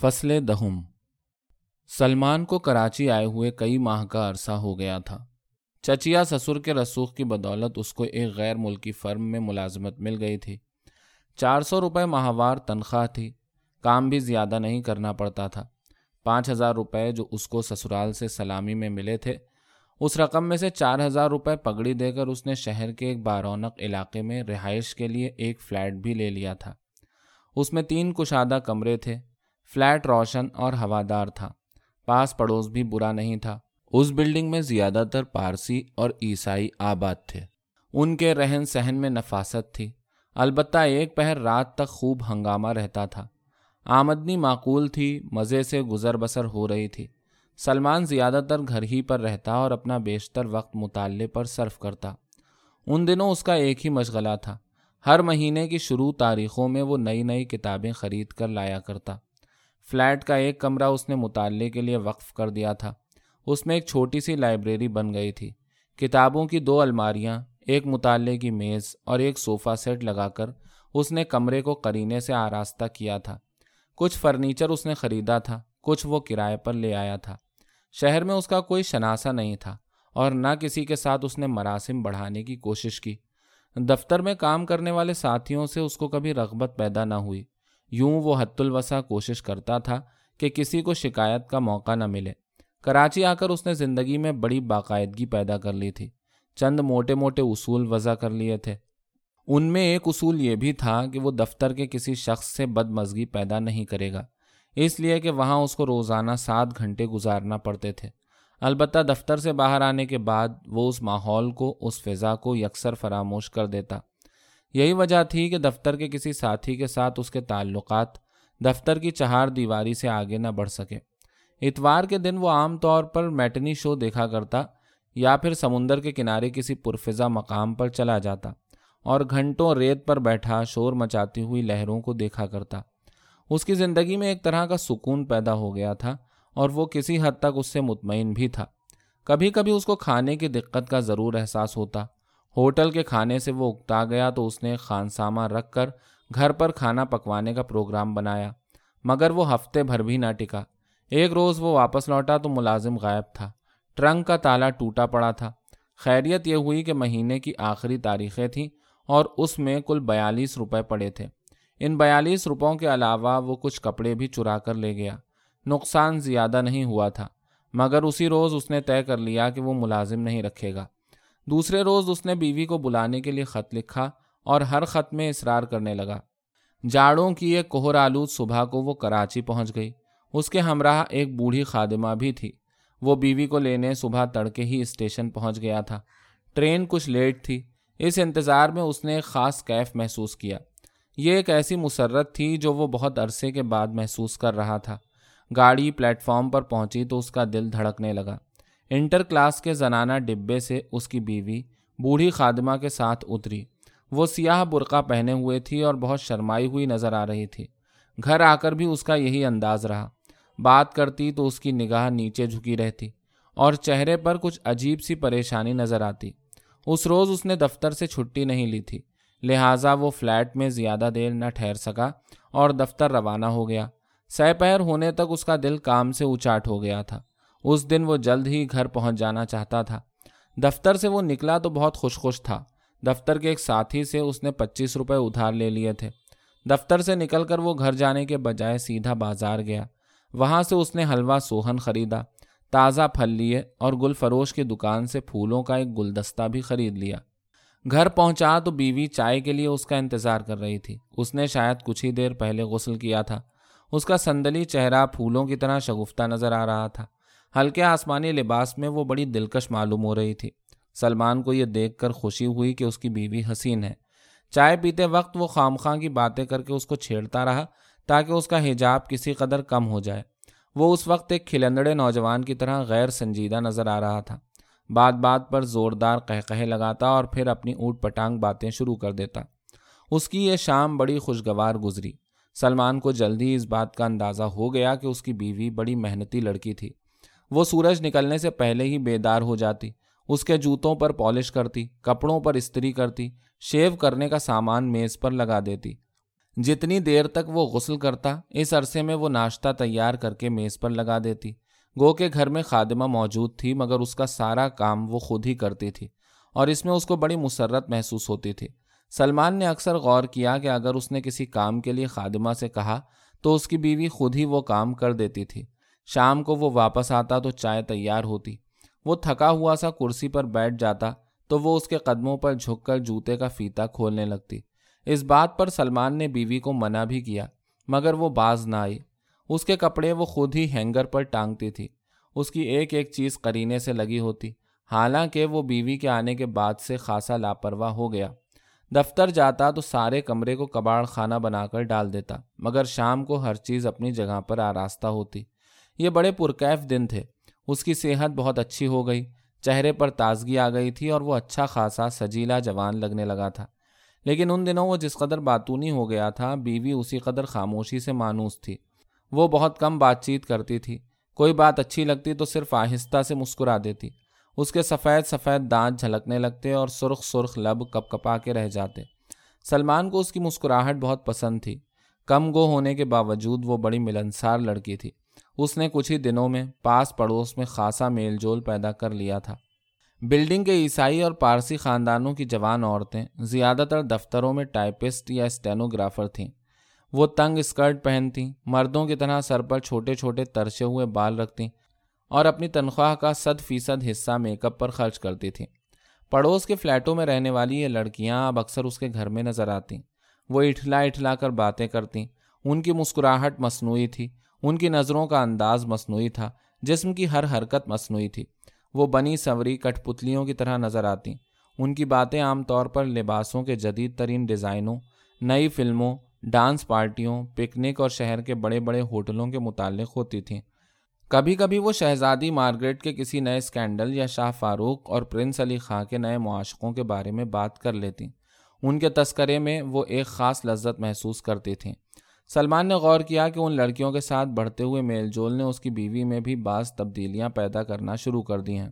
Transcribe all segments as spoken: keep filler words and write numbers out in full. فصل دہم۔ سلمان کو کراچی آئے ہوئے کئی ماہ کا عرصہ ہو گیا تھا۔ چچیا سسر کے رسوخ کی بدولت اس کو ایک غیر ملکی فرم میں ملازمت مل گئی تھی۔ چار سو روپے ماہوار تنخواہ تھی، کام بھی زیادہ نہیں کرنا پڑتا تھا۔ پانچ ہزار روپے جو اس کو سسرال سے سلامی میں ملے تھے، اس رقم میں سے چار ہزار روپے پگڑی دے کر اس نے شہر کے ایک بارونق علاقے میں رہائش کے لیے ایک فلیٹ بھی لے لیا تھا۔ اس میں تین کشادہ کمرے تھے، فلیٹ روشن اور ہوادار تھا، پاس پڑوس بھی برا نہیں تھا۔ اس بلڈنگ میں زیادہ تر پارسی اور عیسائی آباد تھے، ان کے رہن سہن میں نفاست تھی، البتہ ایک پہر رات تک خوب ہنگامہ رہتا تھا۔ آمدنی معقول تھی، مزے سے گزر بسر ہو رہی تھی۔ سلمان زیادہ تر گھر ہی پر رہتا اور اپنا بیشتر وقت مطالعے پر صرف کرتا۔ ان دنوں اس کا ایک ہی مشغلہ تھا، ہر مہینے کی شروع تاریخوں میں وہ نئی نئی کتابیں خرید کر لایا کرتا۔ فلیٹ کا ایک کمرہ اس نے مطالعے کے لیے وقف کر دیا تھا، اس میں ایک چھوٹی سی لائبریری بن گئی تھی۔ کتابوں کی دو الماریاں، ایک مطالعے کی میز اور ایک صوفہ سیٹ لگا کر اس نے کمرے کو قرینے سے آراستہ کیا تھا۔ کچھ فرنیچر اس نے خریدا تھا، کچھ وہ کرائے پر لے آیا تھا۔ شہر میں اس کا کوئی شناسہ نہیں تھا اور نہ کسی کے ساتھ اس نے مراسم بڑھانے کی کوشش کی۔ دفتر میں کام کرنے والے ساتھیوں سے اس کو کبھی رغبت پیدا نہ ہوئی۔ یوں وہ حد الوسع کوشش کرتا تھا کہ کسی کو شکایت کا موقع نہ ملے۔ کراچی آ کر اس نے زندگی میں بڑی باقاعدگی پیدا کر لی تھی، چند موٹے موٹے اصول وضع کر لیے تھے۔ ان میں ایک اصول یہ بھی تھا کہ وہ دفتر کے کسی شخص سے بدمزگی پیدا نہیں کرے گا، اس لیے کہ وہاں اس کو روزانہ سات گھنٹے گزارنا پڑتے تھے۔ البتہ دفتر سے باہر آنے کے بعد وہ اس ماحول کو، اس فضا کو یکسر فراموش کر دیتا۔ یہی وجہ تھی کہ دفتر کے کسی ساتھی کے ساتھ اس کے تعلقات دفتر کی چہار دیواری سے آگے نہ بڑھ سکے۔ اتوار کے دن وہ عام طور پر میٹنی شو دیکھا کرتا یا پھر سمندر کے کنارے کسی پرفضا مقام پر چلا جاتا اور گھنٹوں ریت پر بیٹھا شور مچاتی ہوئی لہروں کو دیکھا کرتا۔ اس کی زندگی میں ایک طرح کا سکون پیدا ہو گیا تھا اور وہ کسی حد تک اس سے مطمئن بھی تھا۔ کبھی کبھی اس کو کھانے کی دقت کا ضرور احساس ہوتا۔ ہوٹل کے کھانے سے وہ اکتا گیا تو اس نے خانسامہ رکھ کر گھر پر کھانا پکوانے کا پروگرام بنایا، مگر وہ ہفتے بھر بھی نہ ٹکا۔ ایک روز وہ واپس لوٹا تو ملازم غائب تھا، ٹرنک کا تالا ٹوٹا پڑا تھا۔ خیریت یہ ہوئی کہ مہینے کی آخری تاریخیں تھیں اور اس میں کل بیالیس روپے پڑے تھے۔ ان بیالیس روپوں کے علاوہ وہ کچھ کپڑے بھی چرا کر لے گیا۔ نقصان زیادہ نہیں ہوا تھا، مگر اسی روز اس نے طے کر لیا کہ وہ ملازم نہیں رکھے گا۔ دوسرے روز اس نے بیوی کو بلانے کے لیے خط لکھا اور ہر خط میں اصرار کرنے لگا۔ جاڑوں کی ایک کوہر آلود صبح کو وہ کراچی پہنچ گئی۔ اس کے ہمراہ ایک بوڑھی خادمہ بھی تھی۔ وہ بیوی کو لینے صبح تڑکے ہی اسٹیشن پہنچ گیا تھا۔ ٹرین کچھ لیٹ تھی، اس انتظار میں اس نے ایک خاص کیف محسوس کیا۔ یہ ایک ایسی مسرت تھی جو وہ بہت عرصے کے بعد محسوس کر رہا تھا۔ گاڑی پلیٹ فارم پر پہنچی تو اس کا دل دھڑکنے لگا۔ انٹر کلاس کے زنانہ ڈبے سے اس کی بیوی بوڑھی خادمہ کے ساتھ اتری۔ وہ سیاہ برقع پہنے ہوئے تھی اور بہت شرمائی ہوئی نظر آ رہی تھی۔ گھر آ کر بھی اس کا یہی انداز رہا۔ بات کرتی تو اس کی نگاہ نیچے جھکی رہتی اور چہرے پر کچھ عجیب سی پریشانی نظر آتی۔ اس روز اس نے دفتر سے چھٹی نہیں لی تھی، لہٰذا وہ فلیٹ میں زیادہ دیر نہ ٹھہر سکا اور دفتر روانہ ہو گیا۔ سہ پہر ہونے تک اس کا دل کام سے اچاٹ ہو گیا تھا۔ اس دن وہ جلد ہی گھر پہنچ جانا چاہتا تھا۔ دفتر سے وہ نکلا تو بہت خوش خوش تھا۔ دفتر کے ایک ساتھی سے اس نے پچیس روپے ادھار لے لیے تھے۔ دفتر سے نکل کر وہ گھر جانے کے بجائے سیدھا بازار گیا۔ وہاں سے اس نے حلوہ سوہن خریدا، تازہ پھل لیے اور گل فروش کی دکان سے پھولوں کا ایک گلدستہ بھی خرید لیا۔ گھر پہنچا تو بیوی چائے کے لیے اس کا انتظار کر رہی تھی۔ اس نے شاید کچھ ہی دیر پہلے غسل کیا تھا۔ اس کا سندلی چہرہ پھولوں کی طرح شگفتہ نظر آ رہا تھا۔ ہلکے آسمانی لباس میں وہ بڑی دلکش معلوم ہو رہی تھی۔ سلمان کو یہ دیکھ کر خوشی ہوئی کہ اس کی بیوی حسین ہے۔ چائے پیتے وقت وہ خام خواہ کی باتیں کر کے اس کو چھیڑتا رہا تاکہ اس کا حجاب کسی قدر کم ہو جائے۔ وہ اس وقت ایک کھلندڑے نوجوان کی طرح غیر سنجیدہ نظر آ رہا تھا، بات بات پر زوردار قہقہے لگاتا اور پھر اپنی اونٹ پٹانگ باتیں شروع کر دیتا۔ اس کی یہ شام بڑی خوشگوار گزری۔ سلمان کو جلدی اس بات کا اندازہ ہو گیا کہ اس کی بیوی بڑی محنتی لڑکی تھی۔ وہ سورج نکلنے سے پہلے ہی بیدار ہو جاتی، اس کے جوتوں پر پالش کرتی، کپڑوں پر استری کرتی، شیو کرنے کا سامان میز پر لگا دیتی۔ جتنی دیر تک وہ غسل کرتا، اس عرصے میں وہ ناشتہ تیار کر کے میز پر لگا دیتی۔ گو کہ گھر میں خادمہ موجود تھی، مگر اس کا سارا کام وہ خود ہی کرتی تھی اور اس میں اس کو بڑی مسرت محسوس ہوتی تھی۔ سلمان نے اکثر غور کیا کہ اگر اس نے کسی کام کے لیے خادمہ سے کہا تو اس کی بیوی خود ہی وہ کام کر دیتی تھی۔ شام کو وہ واپس آتا تو چائے تیار ہوتی، وہ تھکا ہوا سا کرسی پر بیٹھ جاتا تو وہ اس کے قدموں پر جھک کر جوتے کا فیتا کھولنے لگتی۔ اس بات پر سلمان نے بیوی کو منع بھی کیا، مگر وہ باز نہ آئی۔ اس کے کپڑے وہ خود ہی ہینگر پر ٹانگتی تھی، اس کی ایک ایک چیز قرینے سے لگی ہوتی، حالانکہ وہ بیوی کے آنے کے بعد سے خاصا لاپرواہ ہو گیا۔ دفتر جاتا تو سارے کمرے کو کباڑ خانہ بنا کر ڈال دیتا، مگر شام کو ہر چیز اپنی جگہ پر آراستہ ہوتی۔ یہ بڑے پرکیف دن تھے، اس کی صحت بہت اچھی ہو گئی، چہرے پر تازگی آ گئی تھی اور وہ اچھا خاصا سجیلا جوان لگنے لگا تھا۔ لیکن ان دنوں وہ جس قدر باتونی ہو گیا تھا، بیوی اسی قدر خاموشی سے مانوس تھی۔ وہ بہت کم بات چیت کرتی تھی، کوئی بات اچھی لگتی تو صرف آہستہ سے مسکرا دیتی۔ اس کے سفید سفید دانت جھلکنے لگتے اور سرخ سرخ لب کپ کپا کے رہ جاتے۔ سلمان کو اس کی مسکراہٹ بہت پسند تھی، کم گو ہونے کے باوجود وہ بڑی ملنسار لڑکی تھی۔ اس نے کچھ ہی دنوں میں پاس پڑوس میں خاصا میل جول پیدا کر لیا تھا۔ بلڈنگ کے عیسائی اور پارسی خاندانوں کی جوان عورتیں زیادہ تر دفتروں میں ٹائپسٹ یا اسٹینوگرافر تھیں۔ وہ تنگ اسکرٹ پہنتیں، مردوں کی طرح سر پر چھوٹے چھوٹے ترشے ہوئے بال رکھتیں اور اپنی تنخواہ کا صد فیصد حصہ میک اپ پر خرچ کرتی تھیں۔ پڑوس کے فلیٹوں میں رہنے والی یہ لڑکیاں اب اکثر اس کے گھر میں نظر آتیں۔ وہ اٹھلا اٹھلا کر باتیں کرتیں، ان کی مسکراہٹ مصنوعی تھی، ان کی نظروں کا انداز مصنوعی تھا، جسم کی ہر حرکت مصنوعی تھی۔ وہ بنی سنوری کٹ پتلیوں کی طرح نظر آتیں۔ ان کی باتیں عام طور پر لباسوں کے جدید ترین ڈیزائنوں، نئی فلموں، ڈانس پارٹیوں، پکنک اور شہر کے بڑے بڑے ہوٹلوں کے متعلق ہوتی تھیں۔ کبھی کبھی وہ شہزادی مارگریٹ کے کسی نئے اسکینڈل یا شاہ فاروق اور پرنس علی خان کے نئے معاشقوں کے بارے میں بات کر لیتیں۔ ان کے تذکرے میں وہ ایک خاص لذت محسوس کرتی تھیں۔ سلمان نے غور کیا کہ ان لڑکیوں کے ساتھ بڑھتے ہوئے میل جول نے اس کی بیوی میں بھی بعض تبدیلیاں پیدا کرنا شروع کر دی ہیں۔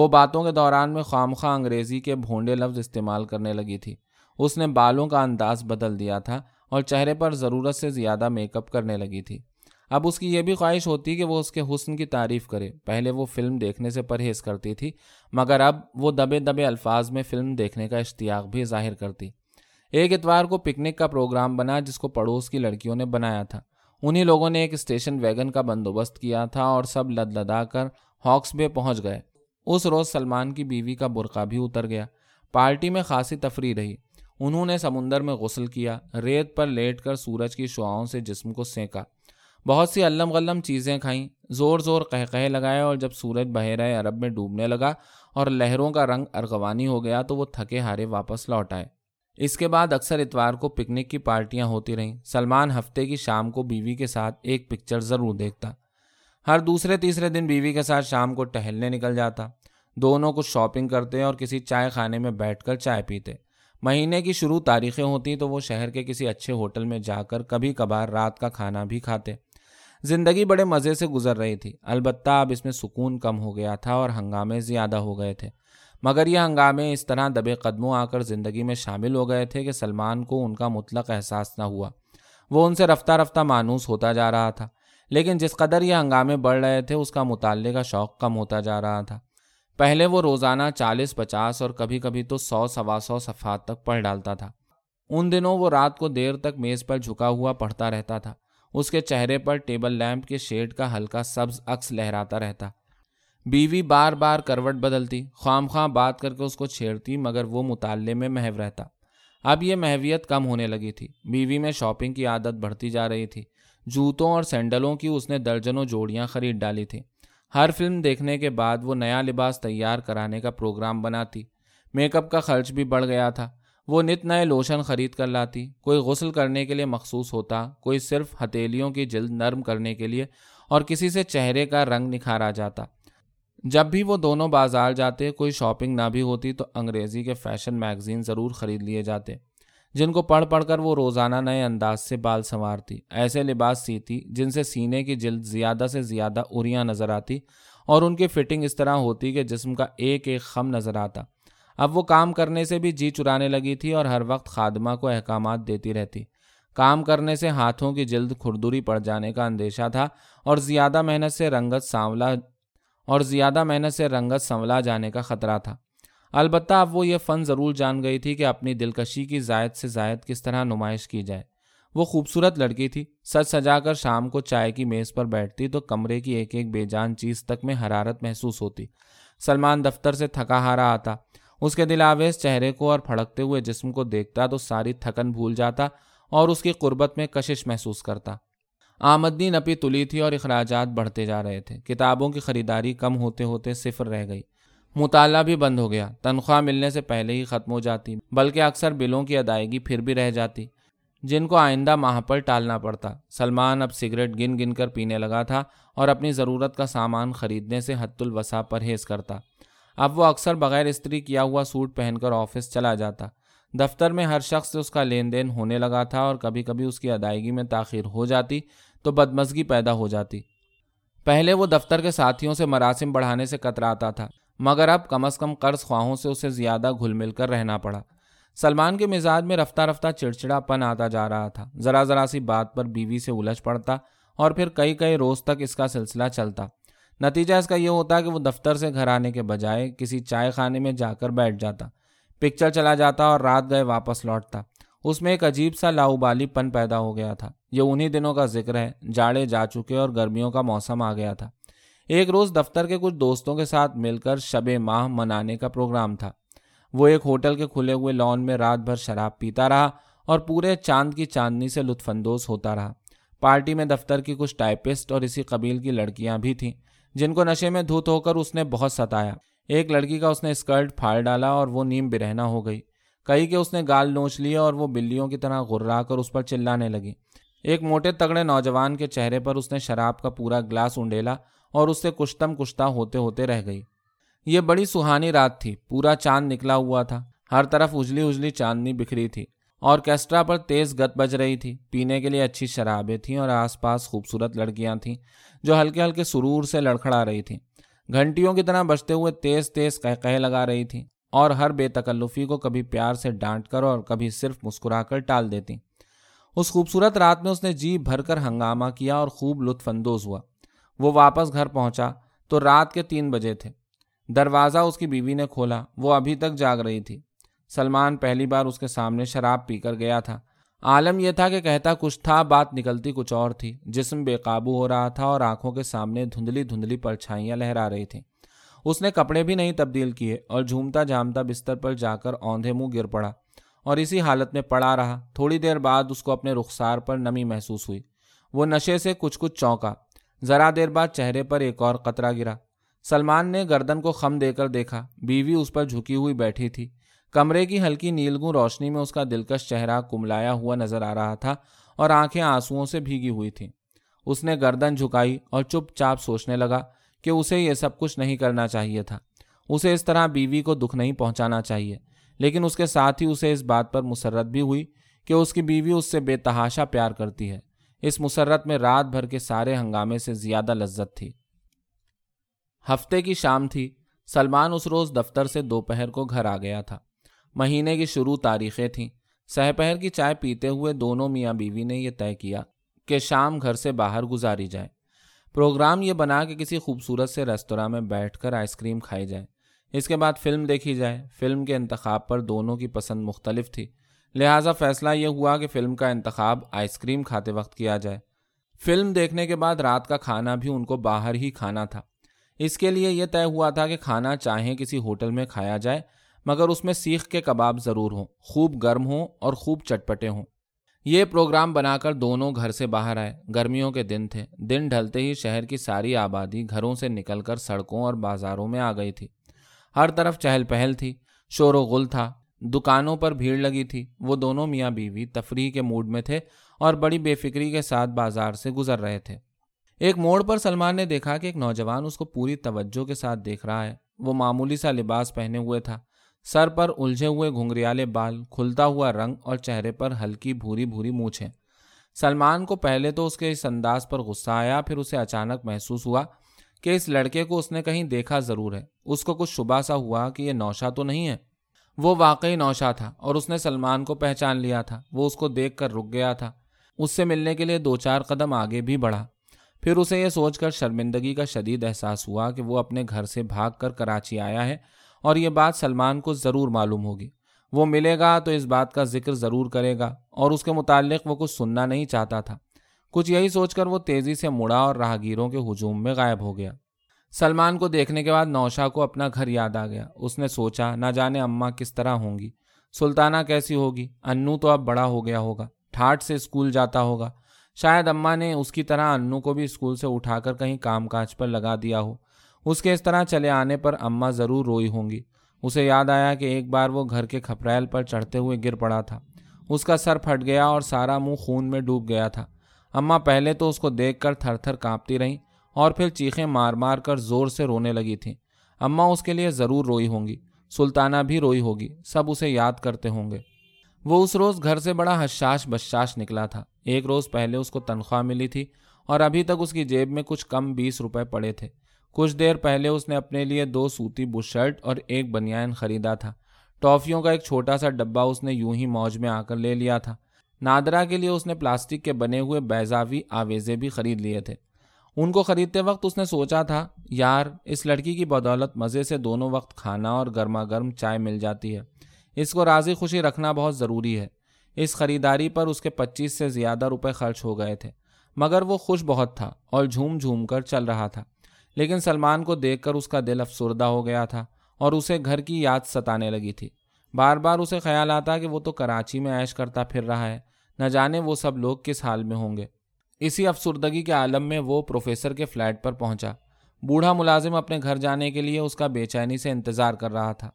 وہ باتوں کے دوران میں خواہ مخواہ انگریزی کے بھونڈے لفظ استعمال کرنے لگی تھی۔ اس نے بالوں کا انداز بدل دیا تھا اور چہرے پر ضرورت سے زیادہ میک اپ کرنے لگی تھی۔ اب اس کی یہ بھی خواہش ہوتی کہ وہ اس کے حسن کی تعریف کرے۔ پہلے وہ فلم دیکھنے سے پرہیز کرتی تھی، مگر اب وہ دبے دبے الفاظ میں فلم دیکھنے کا اشتیاق بھی ظاہر کرتی۔ ایک اتوار کو پکنک کا پروگرام بنا جس کو پڑوس کی لڑکیوں نے بنایا تھا۔ انہی لوگوں نے ایک اسٹیشن ویگن کا بندوبست کیا تھا اور سب لد لدا کر ہاکس بے پہنچ گئے۔ اس روز سلمان کی بیوی کا برقع بھی اتر گیا۔ پارٹی میں خاصی تفریح رہی۔ انہوں نے سمندر میں غسل کیا، ریت پر لیٹ کر سورج کی شعاؤں سے جسم کو سینکا، بہت سی علم غلم چیزیں کھائیں، زور زور قہقہے لگائے، اور جب سورج بحیرہ عرب میں ڈوبنے لگا اور لہروں کا رنگ ارغوانی ہو گیا تو وہ تھکے ہارے واپس لوٹ آئے۔ اس کے بعد اکثر اتوار کو پکنک کی پارٹیاں ہوتی رہیں۔ سلمان ہفتے کی شام کو بیوی کے ساتھ ایک پکچر ضرور دیکھتا۔ ہر دوسرے تیسرے دن بیوی کے ساتھ شام کو ٹہلنے نکل جاتا۔ دونوں کچھ شاپنگ کرتے اور کسی چائے خانے میں بیٹھ کر چائے پیتے۔ مہینے کی شروع تاریخیں ہوتی تو وہ شہر کے کسی اچھے ہوٹل میں جا کر کبھی کبھار رات کا کھانا بھی کھاتے۔ زندگی بڑے مزے سے گزر رہی تھی، البتہ اب اس میں سکون کم ہو گیا تھا اور ہنگامے زیادہ ہو گئے تھے۔ مگر یہ ہنگامے اس طرح دبے قدموں آ کر زندگی میں شامل ہو گئے تھے کہ سلمان کو ان کا مطلق احساس نہ ہوا۔ وہ ان سے رفتہ رفتہ مانوس ہوتا جا رہا تھا، لیکن جس قدر یہ ہنگامے بڑھ رہے تھے اس کا مطالعے کا شوق کم ہوتا جا رہا تھا۔ پہلے وہ روزانہ چالیس پچاس اور کبھی کبھی تو سو سوا سو صفحات تک پڑھ ڈالتا تھا۔ ان دنوں وہ رات کو دیر تک میز پر جھکا ہوا پڑھتا رہتا تھا۔ اس کے چہرے پر ٹیبل لیمپ کے شیڈ کا ہلکا سبز عکس لہراتا رہتا۔ بیوی بار بار کروٹ بدلتی، خواہ مخواہ بات کر کے اس کو چھیڑتی، مگر وہ مطالعے میں محو رہتا۔ اب یہ محویت کم ہونے لگی تھی۔ بیوی میں شاپنگ کی عادت بڑھتی جا رہی تھی۔ جوتوں اور سینڈلوں کی اس نے درجنوں جوڑیاں خرید ڈالی تھیں۔ ہر فلم دیکھنے کے بعد وہ نیا لباس تیار کرانے کا پروگرام بناتی۔ میک اپ کا خرچ بھی بڑھ گیا تھا۔ وہ نت نئے لوشن خرید کر لاتی، کوئی غسل کرنے کے لیے مخصوص ہوتا، کوئی صرف ہتھیلیوں کی جلد نرم کرنے کے لیے، اور کسی سے چہرے کا رنگ نکھارا جاتا۔ جب بھی وہ دونوں بازار جاتے، کوئی شاپنگ نہ بھی ہوتی تو انگریزی کے فیشن میگزین ضرور خرید لیے جاتے، جن کو پڑھ پڑھ کر وہ روزانہ نئے انداز سے بال سنوارتی، ایسے لباس سیتی جن سے سینے کی جلد زیادہ سے زیادہ عریاں نظر آتی اور ان کی فٹنگ اس طرح ہوتی کہ جسم کا ایک ایک خم نظر آتا۔ اب وہ کام کرنے سے بھی جی چرانے لگی تھی اور ہر وقت خادمہ کو احکامات دیتی رہتی۔ کام کرنے سے ہاتھوں کی جلد کھردری پڑ جانے کا اندیشہ تھا اور زیادہ محنت سے رنگت سانولا اور زیادہ محنت سے رنگت سنولا جانے کا خطرہ تھا۔ البتہ اب وہ یہ فن ضرور جان گئی تھی کہ اپنی دلکشی کی زائد سے زائد کس طرح نمائش کی جائے۔ وہ خوبصورت لڑکی تھی، سج سجا کر شام کو چائے کی میز پر بیٹھتی تو کمرے کی ایک ایک بے جان چیز تک میں حرارت محسوس ہوتی۔ سلمان دفتر سے تھکا ہارا آتا، اس کے دلاویز چہرے کو اور پھڑکتے ہوئے جسم کو دیکھتا تو ساری تھکن بھول جاتا اور اس کی قربت میں کشش محسوس کرتا۔ آمدنی نپی تلی تھی اور اخراجات بڑھتے جا رہے تھے۔ کتابوں کی خریداری کم ہوتے ہوتے صفر رہ گئی، مطالعہ بھی بند ہو گیا، تنخواہ ملنے سے پہلے ہی ختم ہو جاتی، بلکہ اکثر بلوں کی ادائیگی پھر بھی رہ جاتی جن کو آئندہ ماہ پر ٹالنا پڑتا۔ سلمان اب سگریٹ گن گن کر پینے لگا تھا اور اپنی ضرورت کا سامان خریدنے سے حد الوسع پرہیز کرتا۔ اب وہ اکثر بغیر استری کیا ہوا سوٹ پہن کر آفس چلا جاتا۔ دفتر میں ہر شخص سے اس کا لین دین ہونے لگا تھا اور کبھی کبھی اس کی ادائیگی میں تاخیر ہو جاتی تو بدمزگی پیدا ہو جاتی۔ پہلے وہ دفتر کے ساتھیوں سے مراسم بڑھانے سے کتراتا تھا، مگر اب کم از کم قرض خواہوں سے اسے زیادہ گھل مل کر رہنا پڑا۔ سلمان کے مزاج میں رفتہ رفتہ چڑچڑا پن آتا جا رہا تھا، ذرا ذرا سی بات پر بیوی سے الجھ پڑتا اور پھر کئی کئی روز تک اس کا سلسلہ چلتا۔ نتیجہ اس کا یہ ہوتا کہ وہ دفتر سے گھر آنے کے بجائے کسی چائے خانے میں جا کر بیٹھ جاتا، پکچر چلا جاتا اور رات گئے واپس لوٹتا۔ اس میں ایک عجیب سا لاؤبالی پن پیدا ہو گیا تھا۔ یہ انہی دنوں کا ذکر ہے، جاڑے جا چکے اور گرمیوں کا موسم آ گیا تھا۔ ایک روز دفتر کے کچھ دوستوں کے ساتھ مل کر شب ماہ منانے کا پروگرام تھا۔ وہ ایک ہوٹل کے کھلے ہوئے لان میں رات بھر شراب پیتا رہا اور پورے چاند کی چاندنی سے لطف اندوز ہوتا رہا۔ پارٹی میں دفتر کی کچھ ٹائپسٹ اور اسی قبیل کی لڑکیاں بھی تھیں جن کو نشے میں دھت ہو کر اس نے بہت ستایا۔ ایک لڑکی کا اس نے اسکرٹ پھاڑ ڈالا اور وہ نیم برہنہ ہو گئی، کئی کے اس نے گال نوچ لیے اور وہ بلیوں کی طرح غرا کر اس پر چلانے لگی۔ ایک موٹے تگڑے نوجوان کے چہرے پر اس نے شراب کا پورا گلاس انڈیلا اور اس سے کشتم کشتہ ہوتے ہوتے رہ گئی۔ یہ بڑی سہانی رات تھی، پورا چاند نکلا ہوا تھا، ہر طرف اجلی اجلی چاندنی بکھری تھی، آرکیسٹرا پر تیز گت بج رہی تھی، پینے کے لیے اچھی شرابیں تھیں اور آس پاس خوبصورت لڑکیاں تھیں جو ہلکے ہلکے سرور سے لڑکھڑا رہی تھیں، گھنٹیوں کی طرح بجتے ہوئے تیز تیز قہقہے لگا رہی تھیں اور ہر بے تکلفی کو کبھی پیار سے ڈانٹ کر اور کبھی صرف مسکرا کر ٹال دیتیں۔ اس خوبصورت رات میں اس نے جی بھر کر ہنگامہ کیا اور خوب لطف اندوز ہوا۔ وہ واپس گھر پہنچا تو رات کے تین بجے تھے۔ دروازہ اس کی بیوی نے کھولا، وہ ابھی تک جاگ رہی تھی۔ سلمان پہلی بار اس کے سامنے شراب پی کر گیا تھا۔ عالم یہ تھا کہ کہتا کچھ تھا، بات نکلتی کچھ اور تھی۔ جسم بے قابو ہو رہا تھا اور آنکھوں کے سامنے دھندلی دھندلی پرچھائیاں لہرا رہی تھیں۔ اس نے کپڑے بھی نہیں تبدیل کیے اور جھومتا جھامتا بستر پر جا کر اوندھے منہ گر پڑا اور اسی حالت میں پڑا رہا۔ تھوڑی دیر بعد اس کو اپنے رخسار پر نمی محسوس ہوئی، وہ نشے سے کچھ کچھ چونکا، ذرا دیر بعد چہرے پر ایک اور قطرہ گرا۔ سلمان نے گردن کو خم دے کر دیکھا، بیوی اس پر جھکی ہوئی بیٹھی تھی، کمرے کی ہلکی نیلگوں روشنی میں اس کا دلکش چہرہ کملایا ہوا نظر آ رہا تھا اور آنکھیں آنسوؤں سے بھیگی ہوئی تھیں۔ اس نے گردن جھکائی اور چپ چاپ سوچنے لگا کہ اسے یہ سب کچھ نہیں کرنا چاہیے تھا، اسے اس طرح بیوی کو دکھ نہیں پہنچانا چاہیے، لیکن اس کے ساتھ ہی اسے اس بات پر مسرت بھی ہوئی کہ اس کی بیوی اس سے بے تحاشا پیار کرتی ہے۔ اس مسرت میں رات بھر کے سارے ہنگامے سے زیادہ لذت تھی۔ ہفتے کی شام تھی، سلمان اس روز دفتر سے دوپہر کو گھر آ گیا تھا۔ مہینے کی شروع تاریخیں تھیں۔ سہ پہر کی چائے پیتے ہوئے دونوں میاں بیوی نے یہ طے کیا کہ شام گھر سے باہر گزاری جائے۔ پروگرام یہ بنا کہ کسی خوبصورت سے ریستوراں میں بیٹھ کر آئس کریم کھائی جائے، اس کے بعد فلم دیکھی جائے۔ فلم کے انتخاب پر دونوں کی پسند مختلف تھی، لہٰذا فیصلہ یہ ہوا کہ فلم کا انتخاب آئس کریم کھاتے وقت کیا جائے۔ فلم دیکھنے کے بعد رات کا کھانا بھی ان کو باہر ہی کھانا تھا۔ اس کے لیے یہ طے ہوا تھا کہ کھانا چاہیں کسی ہوٹل میں کھایا جائے، مگر اس میں سیخ کے کباب ضرور ہوں، خوب گرم ہوں اور خوب چٹپٹے ہوں۔ یہ پروگرام بنا کر دونوں گھر سے باہر آئے۔ گرمیوں کے دن تھے، دن ڈھلتے ہی شہر کی ساری آبادی گھروں سے نکل کر سڑکوں اور بازاروں میں آ گئی تھی۔ ہر طرف چہل پہل تھی، شور و غل تھا، دکانوں پر بھیڑ لگی تھی۔ وہ دونوں میاں بیوی تفریح کے موڈ میں تھے اور بڑی بے فکری کے ساتھ بازار سے گزر رہے تھے۔ ایک موڑ پر سلمان نے دیکھا کہ ایک نوجوان اس کو پوری توجہ کے ساتھ دیکھ رہا ہے۔ وہ معمولی سا لباس پہنے ہوئے تھا، سر پر الجھے ہوئے گھنگریالے بال، کھلتا ہوا رنگ اور چہرے پر ہلکی بھوری بھوری مونچھیں۔ سلمان کو پہلے تو اس کے اس انداز پر غصہ آیا، پھر اسے اچانک محسوس ہوا کہ اس لڑکے کو اس نے کہیں دیکھا ضرور ہے۔ اس کو کچھ شبہ سا ہوا کہ یہ نوشا تو نہیں ہے۔ وہ واقعی نوشا تھا اور اس نے سلمان کو پہچان لیا تھا۔ وہ اس کو دیکھ کر رک گیا تھا۔ اس سے ملنے کے لیے دو چار قدم آگے بھی بڑھا۔ پھر اسے یہ سوچ کر شرمندگی کا شدید احساس ہوا کہ وہ اپنے گھر سے بھاگ کر کراچی آیا ہے اور یہ بات سلمان کو ضرور معلوم ہوگی۔ وہ ملے گا تو اس بات کا ذکر ضرور کرے گا اور اس کے متعلق وہ کچھ سننا نہیں چاہتا تھا۔ کچھ یہی سوچ کر وہ تیزی سے مڑا اور راہگیروں کے ہجوم میں غائب ہو گیا۔ سلمان کو دیکھنے کے بعد نوشا کو اپنا گھر یاد آ گیا۔ اس نے سوچا نہ جانے اماں کس طرح ہوں گی، سلطانہ کیسی ہوگی، انو تو اب بڑا ہو گیا ہوگا، ٹھاٹ سے اسکول جاتا ہوگا، شاید اماں نے اس کی طرح انو کو بھی اسکول سے اٹھا کر کہیں کام کاج پر لگا دیا ہو، اس کے اس طرح چلے آنے پر اماں ضرور روئی ہوں گی۔ اسے یاد آیا کہ ایک بار وہ گھر کے کھپریل پر چڑھتے ہوئے گر پڑا تھا، اس کا سر پھٹ گیا اور سارا منہ خون میں ڈوب گیا تھا۔ اماں پہلے تو اس کو دیکھ کر تھر تھر کانپتی رہیں اور پھر چیخیں مار مار کر زور سے رونے لگی تھیں۔ اماں اس کے لیے ضرور روئی ہوں گی، سلطانہ بھی روئی ہوگی، سب اسے یاد کرتے ہوں گے۔ وہ اس روز گھر سے بڑا حشاش بشاش نکلا تھا۔ ایک روز پہلے اس کو تنخواہ ملی تھی اور ابھی تک اس کی جیب میں کچھ کم بیس روپے پڑے تھے۔ کچھ دیر پہلے اس نے اپنے لیے دو سوتی بش شرٹ اور ایک بنیان خریدا تھا۔ ٹافیوں کا ایک چھوٹا سا ڈبہ اس نے یوں ہی موج میں آ کر لے لیا تھا۔ نادرا کے لیے اس نے پلاسٹک کے بنے ہوئے بیضاوی آویزے بھی خرید لیے تھے۔ ان کو خریدتے وقت اس نے سوچا تھا، یار اس لڑکی کی بدولت مزے سے دونوں وقت کھانا اور گرما گرم چائے مل جاتی ہے، اس کو راضی خوشی رکھنا بہت ضروری ہے۔ اس خریداری پر اس کے پچیس سے زیادہ روپے خرچ ہو گئے تھے، مگر وہ خوش بہت تھا اور جھوم جھوم کر چل رہا تھا۔ لیکن سلمان کو دیکھ کر اس کا دل افسردہ ہو گیا تھا اور اسے گھر کی یاد ستانے لگی تھی۔ بار بار اسے خیال آتا کہ وہ تو کراچی میں عیش کرتا پھر رہا ہے، نہ جانے وہ سب لوگ کس حال میں ہوں گے۔ اسی افسردگی کے عالم میں وہ پروفیسر کے فلیٹ پر پہنچا۔ بوڑھا ملازم اپنے گھر جانے کے لیے اس کا بے چینی سے انتظار کر رہا تھا۔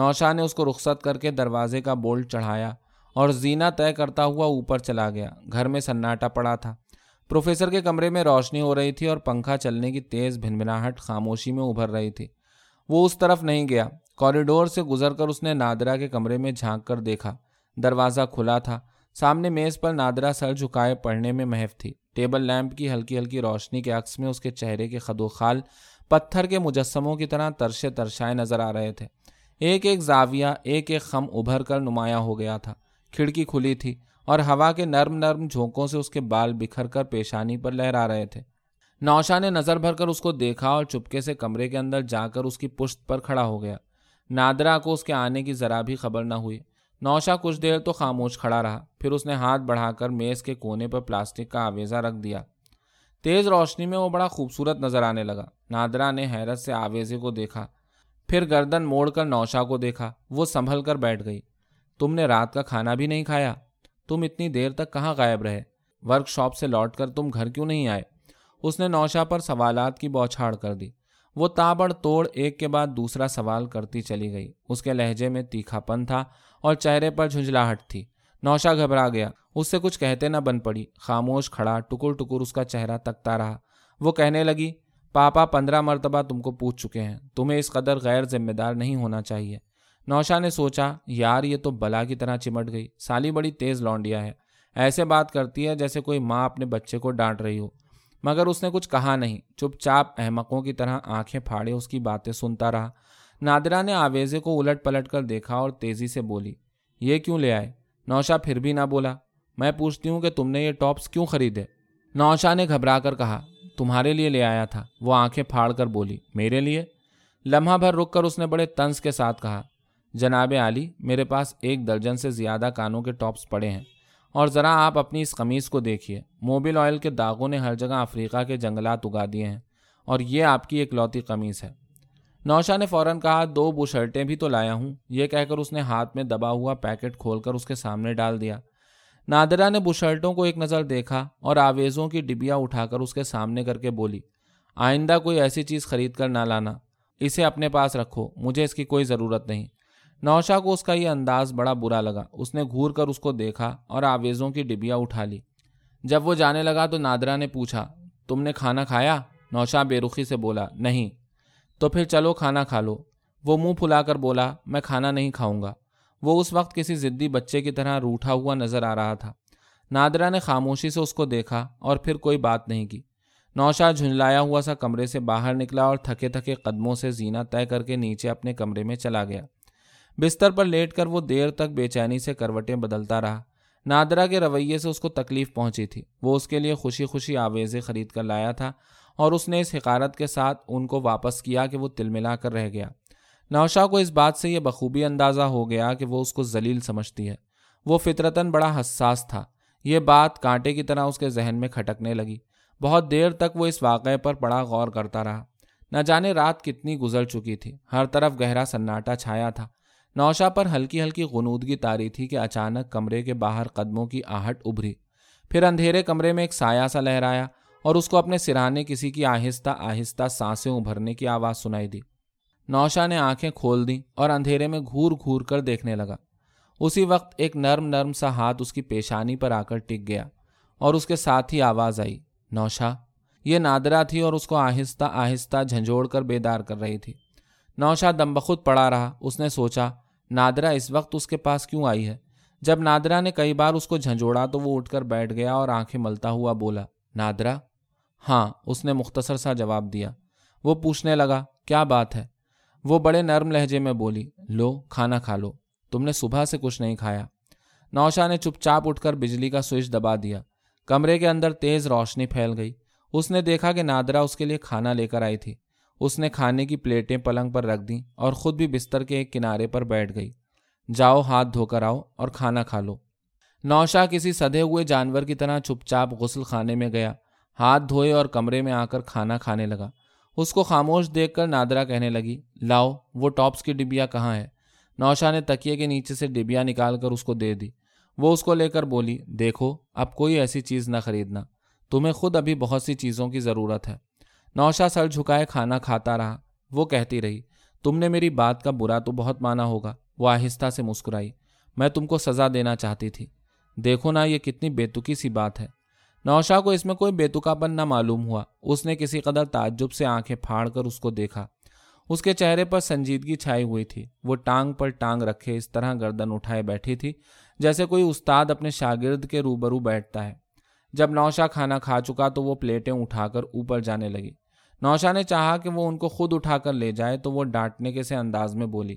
نوشا نے اس کو رخصت کر کے دروازے کا بولٹ چڑھایا اور زینہ طے کرتا ہوا اوپر چلا گیا۔ گھر میں سناٹا پڑا تھا۔ پروفیسر کے کمرے میں روشنی ہو رہی تھی اور پنکھا چلنے کی تیز بھنبھناہٹ خاموشی میں ابھر رہی تھی۔ وہ اس طرف نہیں گیا۔ کوریڈور سے گزر کر اس نے نادرا کے کمرے میں جھانک کر دیکھا، دروازہ کھلا تھا۔ سامنے میز پر نادرا سر جھکائے پڑھنے میں محو تھی۔ ٹیبل لیمپ کی ہلکی ہلکی روشنی کے عکس میں اس کے چہرے کے خد و خال پتھر کے مجسموں کی طرح ترشے ترشائے نظر آ رہے تھے۔ ایک ایک زاویہ، ایک ایک خم ابھر کر نمایاں ہو گیا تھا۔ کھڑکی کھلی تھی اور ہوا کے نرم نرم جھونکوں سے اس کے بال بکھر کر پیشانی پر لہرا رہے تھے۔ نوشا نے نظر بھر کر اس کو دیکھا اور چپکے سے کمرے کے اندر جا کر اس کی پشت پر کھڑا ہو گیا۔ نادرا کو اس کے آنے کی ذرا بھی خبر نہ ہوئی۔ نوشا کچھ دیر تو خاموش کھڑا رہا، پھر اس نے ہاتھ بڑھا کر میز کے کونے پر پلاسٹک کا آویزہ رکھ دیا۔ تیز روشنی میں وہ بڑا خوبصورت نظر آنے لگا۔ نادرا نے حیرت سے آویزے کو دیکھا، پھر گردن موڑ کر نوشا کو دیکھا۔ وہ سنبھل کر بیٹھ گئی۔ تم نے رات کا کھانا بھی نہیں کھایا؟ تم اتنی دیر تک کہاں غائب رہے؟ ورک شاپ سے لوٹ کر تم گھر کیوں نہیں آئے؟ اس نے نوشا پر سوالات کی بوچھاڑ کر دی۔ وہ تابڑ توڑ ایک کے بعد دوسرا سوال کرتی چلی گئی۔ اس کے لہجے میں تیکھا پن تھا اور چہرے پر جھنجھلاہٹ تھی۔ نوشا گھبرا گیا، اس سے کچھ کہتے نہ بن پڑی۔ خاموش کھڑا ٹکر ٹکر اس کا چہرہ تکتا رہا۔ وہ کہنے لگی، پاپا پندرہ مرتبہ تم کو پوچھ چکے ہیں، تمہیں اس قدر غیر ذمہ دار نہیں ہونا چاہیے۔ نوشا نے سوچا، یار یہ تو بلا کی طرح چمٹ گئی، سالی بڑی تیز لونڈیا ہے، ایسے بات کرتی ہے جیسے کوئی ماں اپنے بچے کو ڈانٹ رہی ہو۔ مگر اس نے کچھ کہا نہیں، چپ چاپ احمقوں کی طرح آنکھیں پھاڑے اس کی باتیں سنتا رہا۔ نادرا نے آویزے کو الٹ پلٹ کر دیکھا اور تیزی سے بولی، یہ کیوں لے آئے؟ نوشا پھر بھی نہ بولا۔ میں پوچھتی ہوں کہ تم نے یہ ٹاپس کیوں خریدے؟ نوشا نے گھبرا کر کہا، تمہارے لیے لے آیا تھا۔ وہ آنکھیں پھاڑ کر بولی، میرے لیے؟ لمحہ بھر رک کر اس نے بڑے طنز کے ساتھ کہا، جناب عالی، میرے پاس ایک درجن سے زیادہ کانوں کے ٹاپس پڑے ہیں، اور ذرا آپ اپنی اس قمیص کو دیکھیے، موبل آئل کے داغوں نے ہر جگہ افریقہ کے جنگلات اگا دیے ہیں، اور یہ آپ کی اکلوتی قمیص ہے۔ نوشا نے فوراً کہا، دو بشرٹیں بھی تو لایا ہوں۔ یہ کہہ کر اس نے ہاتھ میں دبا ہوا پیکٹ کھول کر اس کے سامنے ڈال دیا۔ نادرا نے بشرٹوں کو ایک نظر دیکھا اور آویزوں کی ڈبیا اٹھا کر اس کے سامنے کر کے بولی، آئندہ کوئی ایسی چیز خرید کر نہ لانا، اسے اپنے پاس رکھو، مجھے اس کی کوئی ضرورت نہیں۔ نوشا کو اس کا یہ انداز بڑا برا لگا۔ اس نے گھور کر اس کو دیکھا اور آویزوں کی ڈبیا اٹھا لی۔ جب وہ جانے لگا تو نادرا نے پوچھا، تم نے کھانا کھایا؟ نوشا بے رخی سے بولا، نہیں۔ تو پھر چلو کھانا کھا لو۔ وہ منہ پھلا کر بولا، میں کھانا نہیں کھاؤں گا۔ وہ اس وقت کسی ضدی بچے کی طرح روٹھا ہوا نظر آ رہا تھا۔ نادرا نے خاموشی سے اس کو دیکھا اور پھر کوئی بات نہیں کی۔ نوشا جھنجھلایا ہوا سا کمرے سے باہر نکلا اور تھکے تھکے قدموں سے زینہ طے کر کے نیچے اپنے کمرے میں چلا گیا۔ بستر پر لیٹ کر وہ دیر تک بے چینی سے کروٹیں بدلتا رہا۔ نادرہ کے رویے سے اس کو تکلیف پہنچی تھی۔ وہ اس کے لیے خوشی خوشی آویزیں خرید کر لایا تھا اور اس نے اس حقارت کے ساتھ ان کو واپس کیا کہ وہ تلملا کر رہ گیا۔ نوشا کو اس بات سے یہ بخوبی اندازہ ہو گیا کہ وہ اس کو ذلیل سمجھتی ہے۔ وہ فطرتاً بڑا حساس تھا، یہ بات کانٹے کی طرح اس کے ذہن میں کھٹکنے لگی۔ بہت دیر تک وہ اس واقعے پر بڑا غور کرتا رہا۔ نہ جانے رات کتنی گزر چکی تھی، ہر طرف گہرا سناٹا چھایا تھا۔ نوشا پر ہلکی ہلکی غنودگی طاری تھی کہ اچانک کمرے کے باہر قدموں کی آہٹ ابھری، پھر اندھیرے کمرے میں ایک سایہ سا لہرایا اور اس کو اپنے سرہانے کسی کی آہستہ آہستہ سانسیں ابھرنے کی آواز سنائی دی۔ نوشا نے آنکھیں کھول دیں اور اندھیرے میں گھور گھور کر دیکھنے لگا۔ اسی وقت ایک نرم نرم سا ہاتھ اس کی پیشانی پر آ کر ٹک گیا اور اس کے ساتھ ہی آواز آئی، نوشا۔ یہ نادرہ تھی اور اس کو آہستہ آہستہ جھنجھوڑ کر بیدار کر رہی تھی۔ نوشا دم بخود پڑا رہا۔ اس نے سوچا، نادرہ اس وقت اس کے پاس کیوں آئی ہے؟ جب نادرہ نے کئی بار اس کو جھنجھوڑا تو وہ اٹھ کر بیٹھ گیا اور آنکھیں ملتا ہوا بولا، نادرہ؟ ہاں، اس نے مختصر سا جواب دیا۔ وہ پوچھنے لگا، کیا بات ہے؟ وہ بڑے نرم لہجے میں بولی، لو کھانا کھا لو، تم نے صبح سے کچھ نہیں کھایا۔ نوشا نے چپ چاپ اٹھ کر بجلی کا سوئچ دبا دیا۔ کمرے کے اندر تیز روشنی پھیل گئی۔ اس نے دیکھا کہ نادرہ اس کے لیے کھانا لے کر آئی تھی۔ اس نے کھانے کی پلیٹیں پلنگ پر رکھ دیں اور خود بھی بستر کے ایک کنارے پر بیٹھ گئی۔ جاؤ ہاتھ دھو کر آؤ اور کھانا کھا لو۔ نوشا کسی سدھے ہوئے جانور کی طرح چپ چاپ غسل خانے میں گیا، ہاتھ دھوئے اور کمرے میں آ کر کھانا کھانے لگا۔ اس کو خاموش دیکھ کر نادرہ کہنے لگی، لاؤ وہ ٹاپس کی ڈبیا کہاں ہے؟ نوشا نے تکیے کے نیچے سے ڈبیا نکال کر اس کو دے دی۔ وہ اس کو لے کر بولی، دیکھو اب کوئی ایسی چیز نہ خریدنا، تمہیں خود ابھی بہت سی چیزوں کی ضرورت ہے۔ نوشا سر جھکائے کھانا کھاتا رہا۔ وہ کہتی رہی، تم نے میری بات کا برا تو بہت مانا ہوگا۔ وہ آہستہ سے مسکرائی، میں تم کو سزا دینا چاہتی تھی۔ دیکھو نا یہ کتنی بیتوکی سی بات ہے۔ نوشا کو اس میں کوئی بیتوکا پن نہ معلوم ہوا۔ اس نے کسی قدر تعجب سے آنکھیں پھاڑ کر اس کو دیکھا۔ اس کے چہرے پر سنجیدگی چھائی ہوئی تھی۔ وہ ٹانگ پر ٹانگ رکھے اس طرح گردن اٹھائے بیٹھی تھی جیسے کوئی استاد اپنے شاگرد کے روبرو بیٹھتا ہے۔ جب نوشا کھانا کھا چکا تو وہ پلیٹیں اٹھا کر اوپر جانے لگی۔ نوشا نے چاہا کہ وہ ان کو خود اٹھا کر لے جائے تو وہ ڈانٹنے کے سے انداز میں بولی،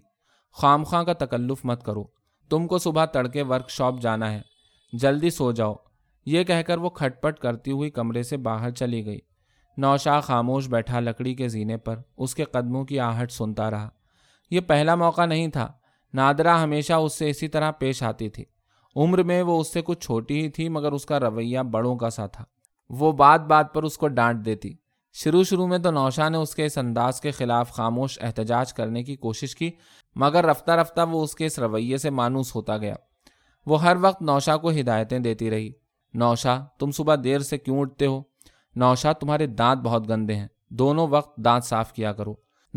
خام خواہ کا تکلف مت کرو، تم کو صبح تڑکے ورک شاپ جانا ہے، جلدی سو جاؤ۔ یہ کہہ کر وہ کھٹ پٹ کرتی ہوئی کمرے سے باہر چلی گئی۔ نوشا خاموش بیٹھا لکڑی کے زینے پر اس کے قدموں کی آہٹ سنتا رہا۔ یہ پہلا موقع نہیں تھا، نادرہ ہمیشہ اس سے اسی طرح پیش آتی تھی۔ عمر میں وہ اس سے کچھ چھوٹی ہی تھی مگر اس کا رویہ بڑوں کا سا تھا۔ وہ بات بات پر اس کو ڈانٹ دیتی۔ شروع شروع میں تو نوشا نے اس کے اس انداز کے خلاف خاموش احتجاج کرنے کی کوشش کی مگر رفتہ رفتہ وہ اس کے اس رویے سے مانوس ہوتا گیا۔ وہ ہر وقت نوشا کو ہدایتیں دیتی رہی، نوشا تم صبح دیر سے کیوں اٹھتے ہو؟ نوشا تمہارے دانت بہت گندے ہیں، دونوں وقت دانت صاف کیا کرو۔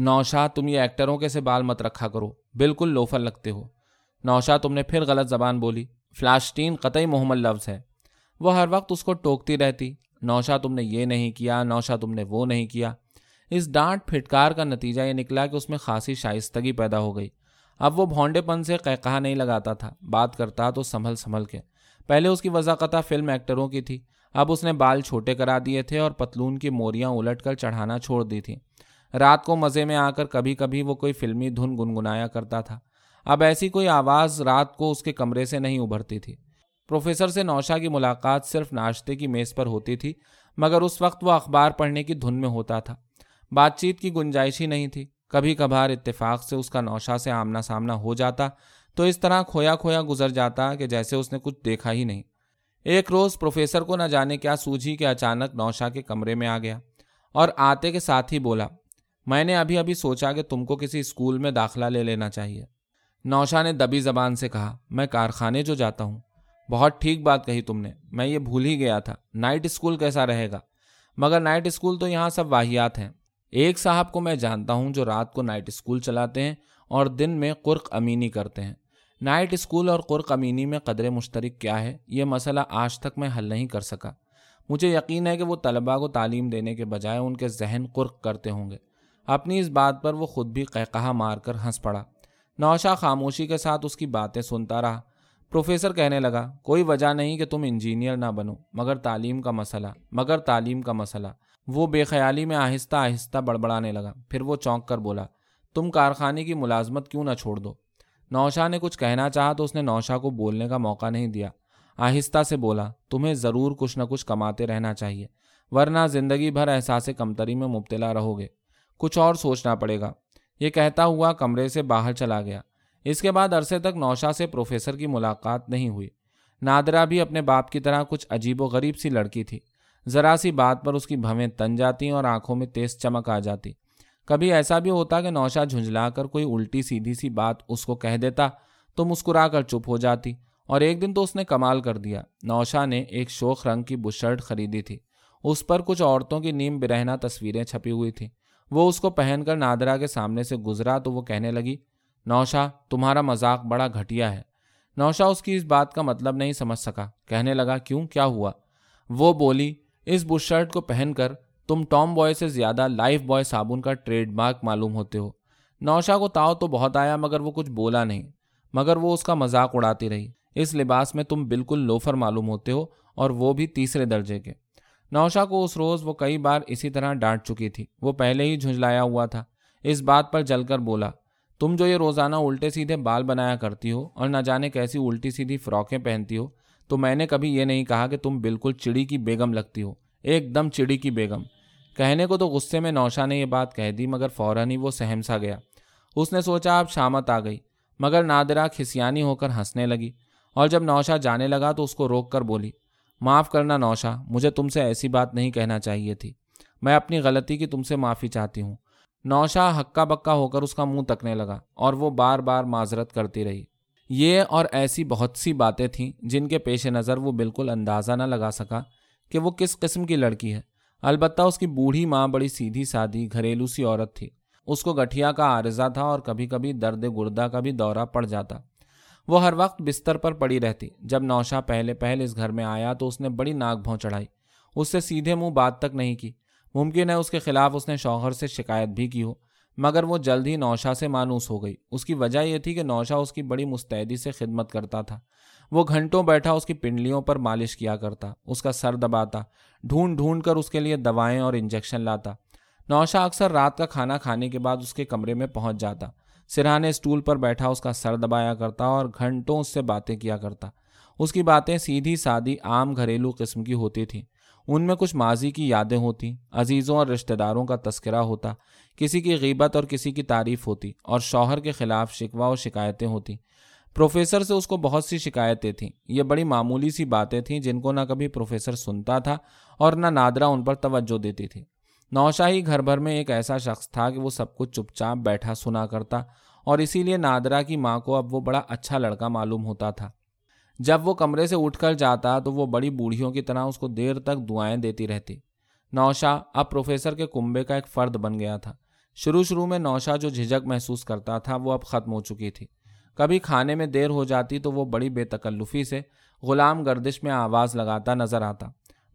نوشا تم یہ ایکٹروں کے سے بال مت رکھا کرو، بالکل لوفر لگتے ہو۔ نوشا تم نے پھر غلط زبان بولی، فلاسٹین قطعی مہمل لفظ ہے۔ وہ ہر وقت اس کو ٹوکتی رہتی، نوشا تم نے یہ نہیں کیا، نوشا تم نے وہ نہیں کیا۔ اس ڈانٹ پھٹکار کا نتیجہ یہ نکلا کہ اس میں خاصی شائستگی پیدا ہو گئی۔ اب وہ بھونڈے پن سے قہقہہ نہیں لگاتا تھا، بات کرتا تو سنبھل سنبھل کے۔ پہلے اس کی وضاقتہ فلم ایکٹروں کی تھی، اب اس نے بال چھوٹے کرا دیے تھے اور پتلون کی موریاں الٹ کر چڑھانا چھوڑ دی تھیں۔ رات کو مزے میں آ کر کبھی کبھی وہ کوئی فلمی دھن گنگنایا کرتا تھا۔ اب ایسی کوئی آواز رات کو اس کے کمرے سے نہیں ابھرتی تھی۔ پروفیسر سے نوشا کی ملاقات صرف ناشتے کی میز پر ہوتی تھی مگر اس وقت وہ اخبار پڑھنے کی دھن میں ہوتا تھا۔ بات چیت کی گنجائش ہی نہیں تھی۔ کبھی کبھار اتفاق سے اس کا نوشا سے آمنا سامنا ہو جاتا تو اس طرح کھویا کھویا گزر جاتا کہ جیسے اس نے کچھ دیکھا ہی نہیں۔ ایک روز پروفیسر کو نہ جانے کیا سوجھی کہ اچانک نوشا کے کمرے میں آ گیا اور آتے کے ساتھ ہی بولا، میں نے ابھی ابھی سوچا کہ تم کو کسی اسکول میں داخلہ لے لینا چاہیے۔ نوشا نے دبی زبان سے کہا، میں کارخانے جو جاتا ہوں۔ بہت ٹھیک بات کہی تم نے، میں یہ بھول ہی گیا تھا، نائٹ اسکول کیسا رہے گا؟ مگر نائٹ اسکول تو یہاں سب واہیات ہیں۔ ایک صاحب کو میں جانتا ہوں جو رات کو نائٹ اسکول چلاتے ہیں اور دن میں قرق امینی کرتے ہیں۔ نائٹ اسکول اور قرق امینی میں قدر مشترک کیا ہے، یہ مسئلہ آج تک میں حل نہیں کر سکا۔ مجھے یقین ہے کہ وہ طلباء کو تعلیم دینے کے بجائے ان کے ذہن قرق کرتے ہوں گے۔ اپنی اس بات پر وہ خود بھی قہقہہ مار کر ہنس پڑا۔ نوشا خاموشی کے ساتھ اس کی باتیں سنتا رہا۔ پروفیسر کہنے لگا، کوئی وجہ نہیں کہ تم انجینئر نہ بنو، مگر تعلیم کا مسئلہ مگر تعلیم کا مسئلہ وہ بے خیالی میں آہستہ آہستہ بڑبڑانے لگا۔ پھر وہ چونک کر بولا، تم کارخانے کی ملازمت کیوں نہ چھوڑ دو؟ نوشا نے کچھ کہنا چاہا تو اس نے نوشا کو بولنے کا موقع نہیں دیا۔ آہستہ سے بولا، تمہیں ضرور کچھ نہ کچھ کماتے رہنا چاہیے، ورنہ زندگی بھر احساس کمتری میں مبتلا رہو گے، کچھ اور سوچنا پڑے گا۔ یہ کہتا ہوا کمرے سے باہر چلا گیا۔ اس کے بعد عرصے تک نوشا سے پروفیسر کی ملاقات نہیں ہوئی۔ نادرہ بھی اپنے باپ کی طرح کچھ عجیب و غریب سی لڑکی تھی، ذرا سی بات پر اس کی بھویں تن جاتی اور آنکھوں میں تیز چمک آ جاتی۔ کبھی ایسا بھی ہوتا کہ نوشا جھنجھلا کر کوئی الٹی سیدھی سی بات اس کو کہہ دیتا تو مسکرا کر چپ ہو جاتی، اور ایک دن تو اس نے کمال کر دیا۔ نوشا نے ایک شوخ رنگ کی بشرٹ خریدی تھی، اس پر کچھ عورتوں کی نیم برہنہ تصویریں چھپی ہوئی تھیں۔ وہ اس کو پہن کر نادرہ کے سامنے سے گزرا تو وہ کہنے لگی، نوشا تمہارا مذاق بڑا گھٹیا ہے۔ نوشا اس کی اس بات کا مطلب نہیں سمجھ سکا، کہنے لگا، کیوں، کیا ہوا؟ وہ بولی، اس بشرٹ کو پہن کر تم ٹام بوائے سے زیادہ لائف بوائے صابن کا ٹریڈ مارک معلوم ہوتے ہو۔ نوشا کو تاؤ تو بہت آیا مگر وہ کچھ بولا نہیں، مگر وہ اس کا مذاق اڑاتی رہی۔ اس لباس میں تم بالکل لوفر معلوم ہوتے ہو، اور وہ بھی تیسرے درجے کے۔ نوشا کو اس روز وہ کئی بار اسی طرح ڈانٹ چکی تھی، وہ پہلے ہی جھنجھلایا ہوا تھا۔ اس بات پر جل کر بولا، تم جو یہ روزانہ الٹے سیدھے بال بنایا کرتی ہو اور نہ جانے کیسی الٹی سیدھی فراکیں پہنتی ہو، تو میں نے کبھی یہ نہیں کہا کہ تم بالکل چڑی کی بیگم لگتی ہو، ایک دم چڑی کی بیگم۔ کہنے کو تو غصے میں نوشا نے یہ بات کہہ دی، مگر فوراً ہی وہ سہم سا گیا۔ اس نے سوچا اب شامت آ گئی، مگر نادرہ کھسیانی ہو کر ہنسنے لگی، اور جب نوشا جانے لگا تو اس کو روک کر بولی، معاف کرنا نوشا، مجھے تم سے ایسی بات نہیں کہنا چاہیے تھی، میں اپنی غلطی کی تم سے معافی چاہتی ہوں۔ نوشا ہکا بکا ہو کر اس کا منہ تکنے لگا، اور وہ بار بار معذرت کرتی رہی۔ یہ اور ایسی بہت سی باتیں تھیں جن کے پیش نظر وہ بالکل اندازہ نہ لگا سکا کہ وہ کس قسم کی لڑکی ہے۔ البتہ اس کی بوڑھی ماں بڑی سیدھی سادی گھریلو سی عورت تھی، اس کو گٹھیا کا عارضہ تھا اور کبھی کبھی درد گردہ کا بھی دورہ پڑ جاتا۔ وہ ہر وقت بستر پر پڑی رہتی۔ جب نوشا پہلے پہل اس گھر میں آیا تو اس نے بڑی ناک بھوں چڑھائی، اس سے سیدھے منہ بات تک نہیں کی۔ ممکن ہے اس کے خلاف اس نے شوہر سے شکایت بھی کی ہو، مگر وہ جلد ہی نوشا سے مانوس ہو گئی۔ اس کی وجہ یہ تھی کہ نوشا اس کی بڑی مستعدی سے خدمت کرتا تھا، وہ گھنٹوں بیٹھا اس کی پنڈلیوں پر مالش کیا کرتا، اس کا سر دباتا، ڈھونڈ ڈھونڈ کر اس کے لیے دوائیں اور انجیکشن لاتا۔ نوشا اکثر رات کا کھانا کھانے کے بعد اس کے کمرے میں پہنچ جاتا، سرہانے اسٹول پر بیٹھا اس کا سر دبایا کرتا اور گھنٹوں اس سے باتیں کیا کرتا۔ اس کی باتیں سیدھی سادی عام گھریلو قسم کی ہوتی تھیں، ان میں کچھ ماضی کی یادیں ہوتی، عزیزوں اور رشتہ داروں کا تذکرہ ہوتا، کسی کی غیبت اور کسی کی تعریف ہوتی، اور شوہر کے خلاف شکوہ اور شکایتیں ہوتی۔ پروفیسر سے اس کو بہت سی شکایتیں تھیں، یہ بڑی معمولی سی باتیں تھیں جن کو نہ کبھی پروفیسر سنتا تھا اور نہ نادرہ ان پر توجہ دیتی تھی۔ نوشا ہی گھر بھر میں ایک ایسا شخص تھا کہ وہ سب کو چپ چاپ بیٹھا سنا کرتا، اور اسی لیے نادرہ کی ماں کو اب وہ بڑا اچھا لڑکا معلوم ہوتا تھا۔ جب وہ کمرے سے اٹھ کر جاتا تو وہ بڑی بوڑھیوں کی طرح اس کو دیر تک دعائیں دیتی رہتی۔ نوشا اب پروفیسر کے کنبے کا ایک فرد بن گیا تھا۔ شروع شروع میں نوشا جو جھجک محسوس کرتا تھا وہ اب ختم ہو چکی تھی۔ کبھی کھانے میں دیر ہو جاتی تو وہ بڑی بے تکلفی سے غلام گردش میں آواز لگاتا نظر آتا،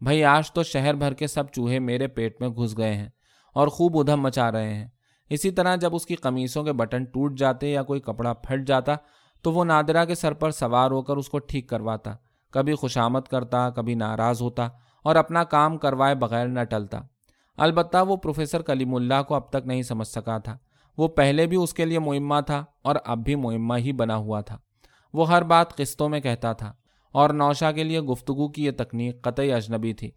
بھائی آج تو شہر بھر کے سب چوہے میرے پیٹ میں گھس گئے ہیں اور خوب ادھم مچا رہے ہیں۔ اسی طرح جب اس کی قمیصوں کے بٹن ٹوٹ جاتے یا کوئی کپڑا پھٹ جاتا تو وہ نادرہ کے سر پر سوار ہو کر اس کو ٹھیک کرواتا، کبھی خوشامد کرتا، کبھی ناراض ہوتا، اور اپنا کام کروائے بغیر نہ ٹلتا۔ البتہ وہ پروفیسر کلیم اللہ کو اب تک نہیں سمجھ سکا تھا، وہ پہلے بھی اس کے لیے معمہ تھا اور اب بھی معمہ ہی بنا ہوا تھا۔ وہ ہر بات قسطوں میں کہتا تھا، اور نوشا کے لیے گفتگو کی یہ تکنیک قطعی اجنبی تھی۔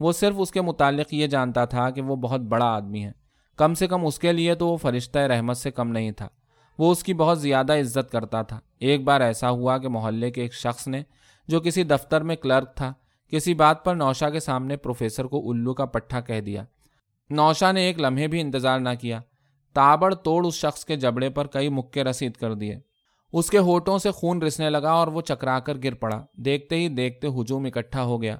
وہ صرف اس کے متعلق یہ جانتا تھا کہ وہ بہت بڑا آدمی ہے، کم سے کم اس کے لیے تو وہ فرشتہ رحمت سے کم نہیں تھا، وہ اس کی بہت زیادہ عزت کرتا تھا۔ ایک بار ایسا ہوا کہ محلے کے ایک شخص نے، جو کسی دفتر میں کلرک تھا، کسی بات پر نوشا کے سامنے پروفیسر کو الو کا پٹھا کہہ دیا۔ نوشا نے ایک لمحے بھی انتظار نہ کیا، تابڑ توڑ اس شخص کے جبڑے پر کئی مکے رسید کر دیے۔ اس کے ہونٹوں سے خون رسنے لگا اور وہ چکرا کر گر پڑا۔ دیکھتے ہی دیکھتے ہجوم اکٹھا ہو گیا۔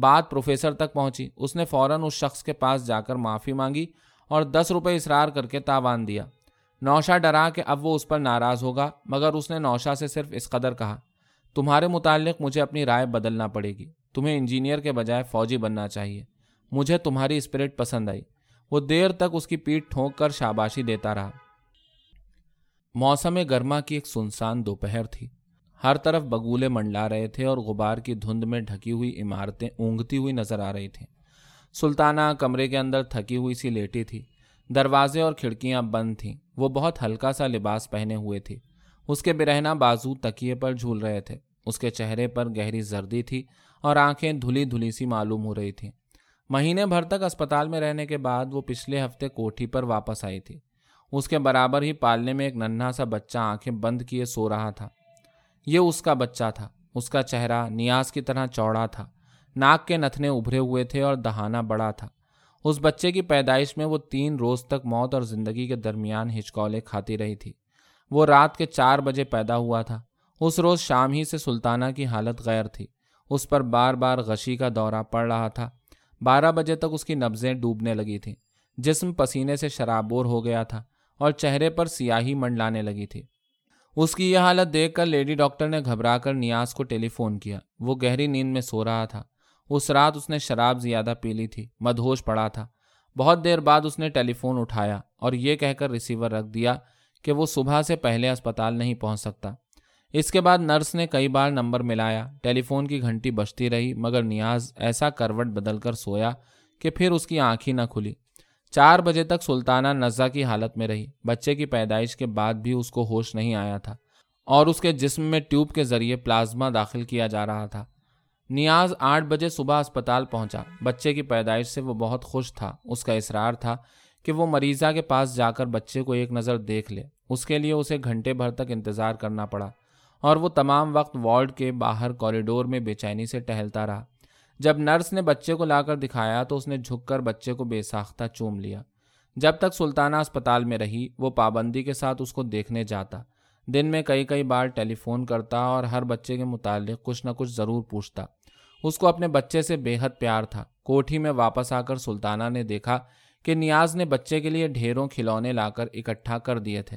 بات پروفیسر تک پہنچی، اس نے فوراً اس شخص کے پاس جا کر معافی مانگی اور دس روپے اصرار کر کے تاوان دیا۔ نوشا ڈرا کہ اب وہ اس پر ناراض ہوگا، مگر اس نے نوشا سے صرف اس قدر کہا، تمہارے متعلق مجھے اپنی رائے بدلنا پڑے گی، تمہیں انجینئر کے بجائے فوجی بننا چاہیے، مجھے تمہاری اسپرٹ پسند آئی۔ وہ دیر تک اس کی پیٹھ ٹھونک کر شاباشی دیتا رہا۔ موسم گرما کی ایک سنسان دوپہر تھی، ہر طرف بگولے منڈلا رہے تھے اور غبار کی دھند میں ڈھکی ہوئی عمارتیں اونگتی ہوئی نظر آ رہی تھیں۔ سلطانہ کمرے کے اندر تھکی ہوئی سی لیٹی تھی، دروازے اور کھڑکیاں بند تھیں۔ وہ بہت ہلکا سا لباس پہنے ہوئے تھی، اس کے برہنہ بازو تکیے پر جھول رہے تھے، اس کے چہرے پر گہری زردی تھی اور آنکھیں دھلی دھلی سی معلوم ہو رہی تھیں۔ مہینے بھر تک اسپتال میں رہنے کے بعد وہ پچھلے ہفتے کوٹھی پر واپس آئی تھی۔ اس کے برابر ہی پالنے میں ایک ننھا سا بچہ آنکھیں بند کیے سو رہا تھا۔ یہ اس کا بچہ تھا۔ اس کا چہرہ نیاز کی طرح چوڑا تھا، ناک کے نتھنے ابھرے ہوئے تھے اور دہانہ بڑا تھا۔ اس بچے کی پیدائش میں وہ تین روز تک موت اور زندگی کے درمیان ہچکولے کھاتی رہی تھی۔ وہ رات کے چار بجے پیدا ہوا تھا۔ اس روز شام ہی سے سلطانہ کی حالت غیر تھی۔ اس پر بار بار غشی کا دورہ پڑ رہا تھا۔ بارہ بجے تک اس کی نبضیں ڈوبنے لگی تھیں، جسم پسینے سے شرابور ہو گیا تھا اور چہرے پر سیاہی منڈلانے لگی تھی۔ اس کی یہ حالت دیکھ کر لیڈی ڈاکٹر نے گھبرا کر نیاز کو ٹیلی فون کیا۔ وہ گہری نیند میں سو رہا تھا۔ اس رات اس نے شراب زیادہ پی لی تھی، مدہوش پڑا تھا۔ بہت دیر بعد اس نے ٹیلی فون اٹھایا اور یہ کہہ کر ریسیور رکھ دیا کہ وہ صبح سے پہلے اسپتال نہیں پہنچ سکتا۔ اس کے بعد نرس نے کئی بار نمبر ملایا، ٹیلی فون کی گھنٹی بجتی رہی، مگر نیاز ایسا کروٹ بدل کر سویا کہ پھر اس کی آنکھ ہی نہ کھلی۔ چار بجے تک سلطانہ نزا کی حالت میں رہی۔ بچے کی پیدائش کے بعد بھی اس کو ہوش نہیں آیا تھا اور اس کے جسم میں ٹیوب کے ذریعے پلازما داخل کیا جا رہا تھا۔ نیاز آٹھ بجے صبح اسپتال پہنچا۔ بچے کی پیدائش سے وہ بہت خوش تھا۔ اس کا اصرار تھا کہ وہ مریضہ کے پاس جا کر بچے کو ایک نظر دیکھ لے۔ اس کے لیے اسے گھنٹے بھر تک انتظار کرنا پڑا اور وہ تمام وقت وارڈ کے باہر کوریڈور میں بے چینی سے ٹہلتا رہا۔ جب نرس نے بچے کو لا کر دکھایا تو اس نے جھک کر بچے کو بے ساختہ چوم لیا۔ جب تک سلطانہ اسپتال میں رہی وہ پابندی کے ساتھ اس کو دیکھنے جاتا، دن میں کئی کئی بار ٹیلی فون کرتا اور ہر بچے کے متعلق کچھ نہ کچھ ضرور پوچھتا۔ اس کو اپنے بچے سے بے حد پیار تھا۔ کوٹھی میں واپس آ کر سلطانہ نے دیکھا کہ نیاز نے بچے کے لیے ڈھیروں کھلونے لا کر اکٹھا کر دیے تھے۔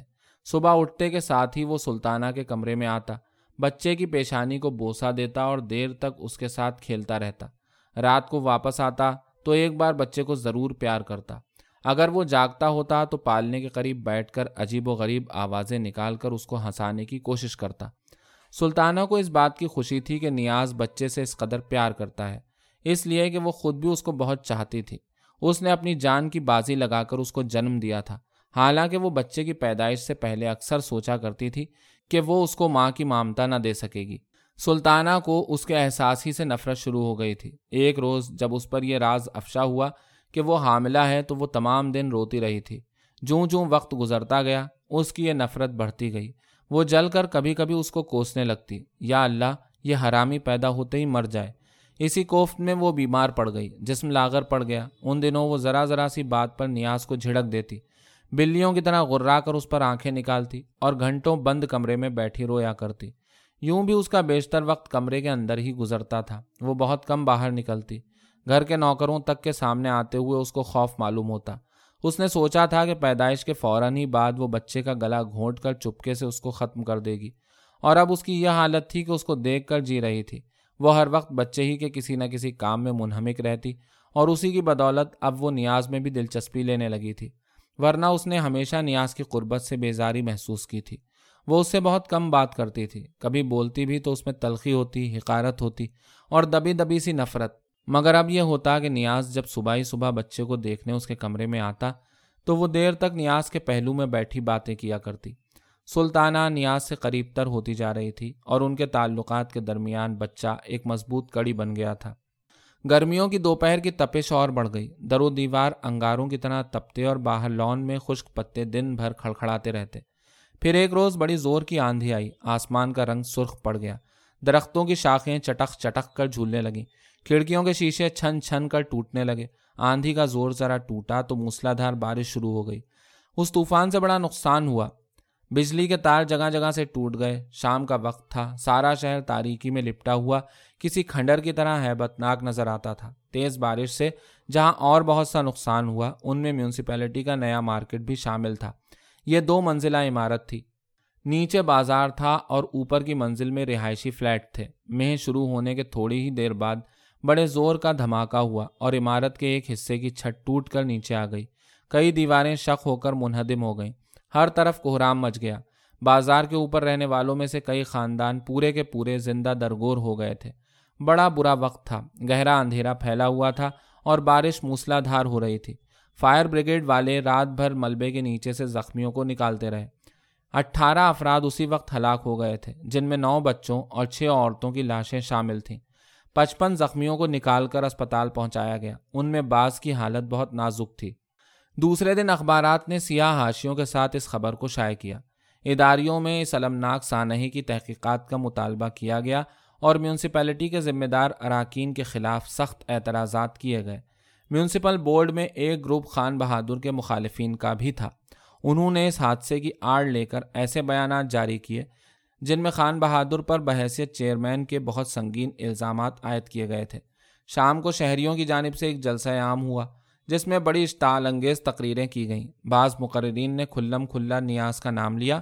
صبح اٹھتے کے ساتھ ہی وہ سلطانہ کے کمرے میں آتا، بچے کی پیشانی کو بوسہ دیتا اور دیر تک اس کے ساتھ کھیلتا رہتا۔ رات کو واپس آتا تو ایک بار بچے کو ضرور پیار کرتا۔ اگر وہ جاگتا ہوتا تو پالنے کے قریب بیٹھ کر عجیب و غریب آوازیں نکال کر اس کو ہنسانے کی کوشش کرتا۔ سلطانہ کو اس بات کی خوشی تھی کہ نیاز بچے سے اس قدر پیار کرتا ہے، اس لیے کہ وہ خود بھی اس کو بہت چاہتی تھی۔ اس نے اپنی جان کی بازی لگا کر اس کو جنم دیا تھا، حالانکہ وہ بچے کی پیدائش سے پہلے اکثر سوچا کرتی تھی کہ وہ اس کو ماں کی مامتا نہ دے سکے گی۔ سلطانہ کو اس کے احساس ہی سے نفرت شروع ہو گئی تھی۔ ایک روز جب اس پر یہ راز افشا ہوا کہ وہ حاملہ ہے تو وہ تمام دن روتی رہی تھی۔ جوں جوں وقت گزرتا گیا اس کی یہ نفرت بڑھتی گئی۔ وہ جل کر کبھی کبھی اس کو کوسنے لگتی، یا اللہ یہ حرامی پیدا ہوتے ہی مر جائے۔ اسی کوفت میں وہ بیمار پڑ گئی، جسم لاغر پڑ گیا۔ ان دنوں وہ ذرا ذرا سی بات پر نیاز کو جھڑک دیتی، بلیوں کی طرح غرّا کر اس پر آنکھیں نکالتی اور گھنٹوں بند کمرے میں بیٹھی رویا کرتی۔ یوں بھی اس کا بیشتر وقت کمرے کے اندر ہی گزرتا تھا۔ وہ بہت کم باہر نکلتی۔ گھر کے نوکروں تک کے سامنے آتے ہوئے اس کو خوف معلوم ہوتا۔ اس نے سوچا تھا کہ پیدائش کے فوراً ہی بعد وہ بچے کا گلا گھونٹ کر چپکے سے اس کو ختم کر دے گی، اور اب اس کی یہ حالت تھی کہ اس کو دیکھ کر جی رہی تھی۔ وہ ہر وقت بچے ہی کے کسی نہ کسی کام میں منہمک رہتی اور اسی کی بدولت اب وہ نیاز میں بھی دلچسپی لینے لگی تھی، ورنہ اس نے ہمیشہ نیاز کی قربت سے بیزاری محسوس کی تھی۔ وہ اس سے بہت کم بات کرتی تھی، کبھی بولتی بھی تو اس میں تلخی ہوتی، حقارت ہوتی اور دبی دبی سی نفرت۔ مگر اب یہ ہوتا کہ نیاز جب صبح ہی صبح بچے کو دیکھنے اس کے کمرے میں آتا تو وہ دیر تک نیاز کے پہلو میں بیٹھی باتیں کیا کرتی۔ سلطانہ نیاز سے قریب تر ہوتی جا رہی تھی اور ان کے تعلقات کے درمیان بچہ ایک مضبوط کڑی بن گیا تھا۔ گرمیوں کی دوپہر کی تپش اور بڑھ گئی۔ در و دیوار انگاروں کی طرح تپتے اور باہر لان میں خشک پتے دن بھر کھڑکھڑاتے رہتے۔ پھر ایک روز بڑی زور کی آندھی آئی، آسمان کا رنگ سرخ پڑ گیا، درختوں کی شاخیں چٹک چٹک کر جھولنے لگیں، کھڑکیوں کے شیشے چھن چھن کر ٹوٹنے لگے۔ آندھی کا زور ذرا ٹوٹا تو موسلا دھار بارش شروع ہو گئی۔ اس طوفان سے بڑا نقصان ہوا، بجلی کے تار جگہ جگہ سے ٹوٹ گئے۔ شام کا وقت تھا، سارا شہر تاریکی میں لپٹا ہوا کسی کھنڈر کی طرح ہیبت ناک نظر آتا تھا۔ تیز بارش سے جہاں اور بہت سا نقصان ہوا، ان میں میونسپیلٹی کا نیا مارکیٹ بھی شامل تھا۔ یہ دو منزلہ عمارت تھی، نیچے بازار تھا اور اوپر کی منزل میں رہائشی فلیٹ تھے۔ مہر شروع ہونے کے تھوڑی ہی دیر بعد بڑے زور کا دھماکہ ہوا اور عمارت کے ایک حصے کی چھت ٹوٹ کر نیچے آ گئی۔ کئی دیواریں شق ہو کر منہدم ہو گئیں، ہر طرف کوہرام مچ گیا۔ بازار کے اوپر رہنے والوں میں سے کئی خاندان پورے کے پورے زندہ درگور ہو گئے تھے۔ بڑا برا وقت تھا، گہرا اندھیرا پھیلا ہوا تھا اور بارش موسلا دھار ہو رہی تھی۔ فائر بریگیڈ والے رات بھر ملبے کے نیچے سے زخمیوں کو نکالتے رہے۔ اٹھارہ افراد اسی وقت ہلاک ہو گئے تھے، جن میں نو بچوں اور چھ عورتوں کی لاشیں شامل تھیں۔ پچپن زخمیوں کو نکال کر اسپتال پہنچایا گیا، ان میں بعض کی حالت بہت نازک تھی۔ دوسرے دن اخبارات نے سیاہ حاشیوں کے ساتھ اس خبر کو شائع کیا۔ اداریوں میں اس المناک سانحے کی تحقیقات کا مطالبہ کیا گیا اور میونسپیلٹی کے ذمہ دار اراکین کے خلاف سخت اعتراضات کیے گئے۔ میونسپل بورڈ میں ایک گروپ خان بہادر کے مخالفین کا بھی تھا۔ انہوں نے اس حادثے کی آڑ لے کر ایسے بیانات جاری کیے جن میں خان بہادر پر بحیثیت چیئرمین کے بہت سنگین الزامات عائد کیے گئے تھے۔ شام کو شہریوں کی جانب سے ایک جلسہ عام ہوا جس میں بڑی اشتعال انگیز تقریریں کی گئیں۔ بعض مقررین نے کھلم کھلا نیاز کا نام لیا،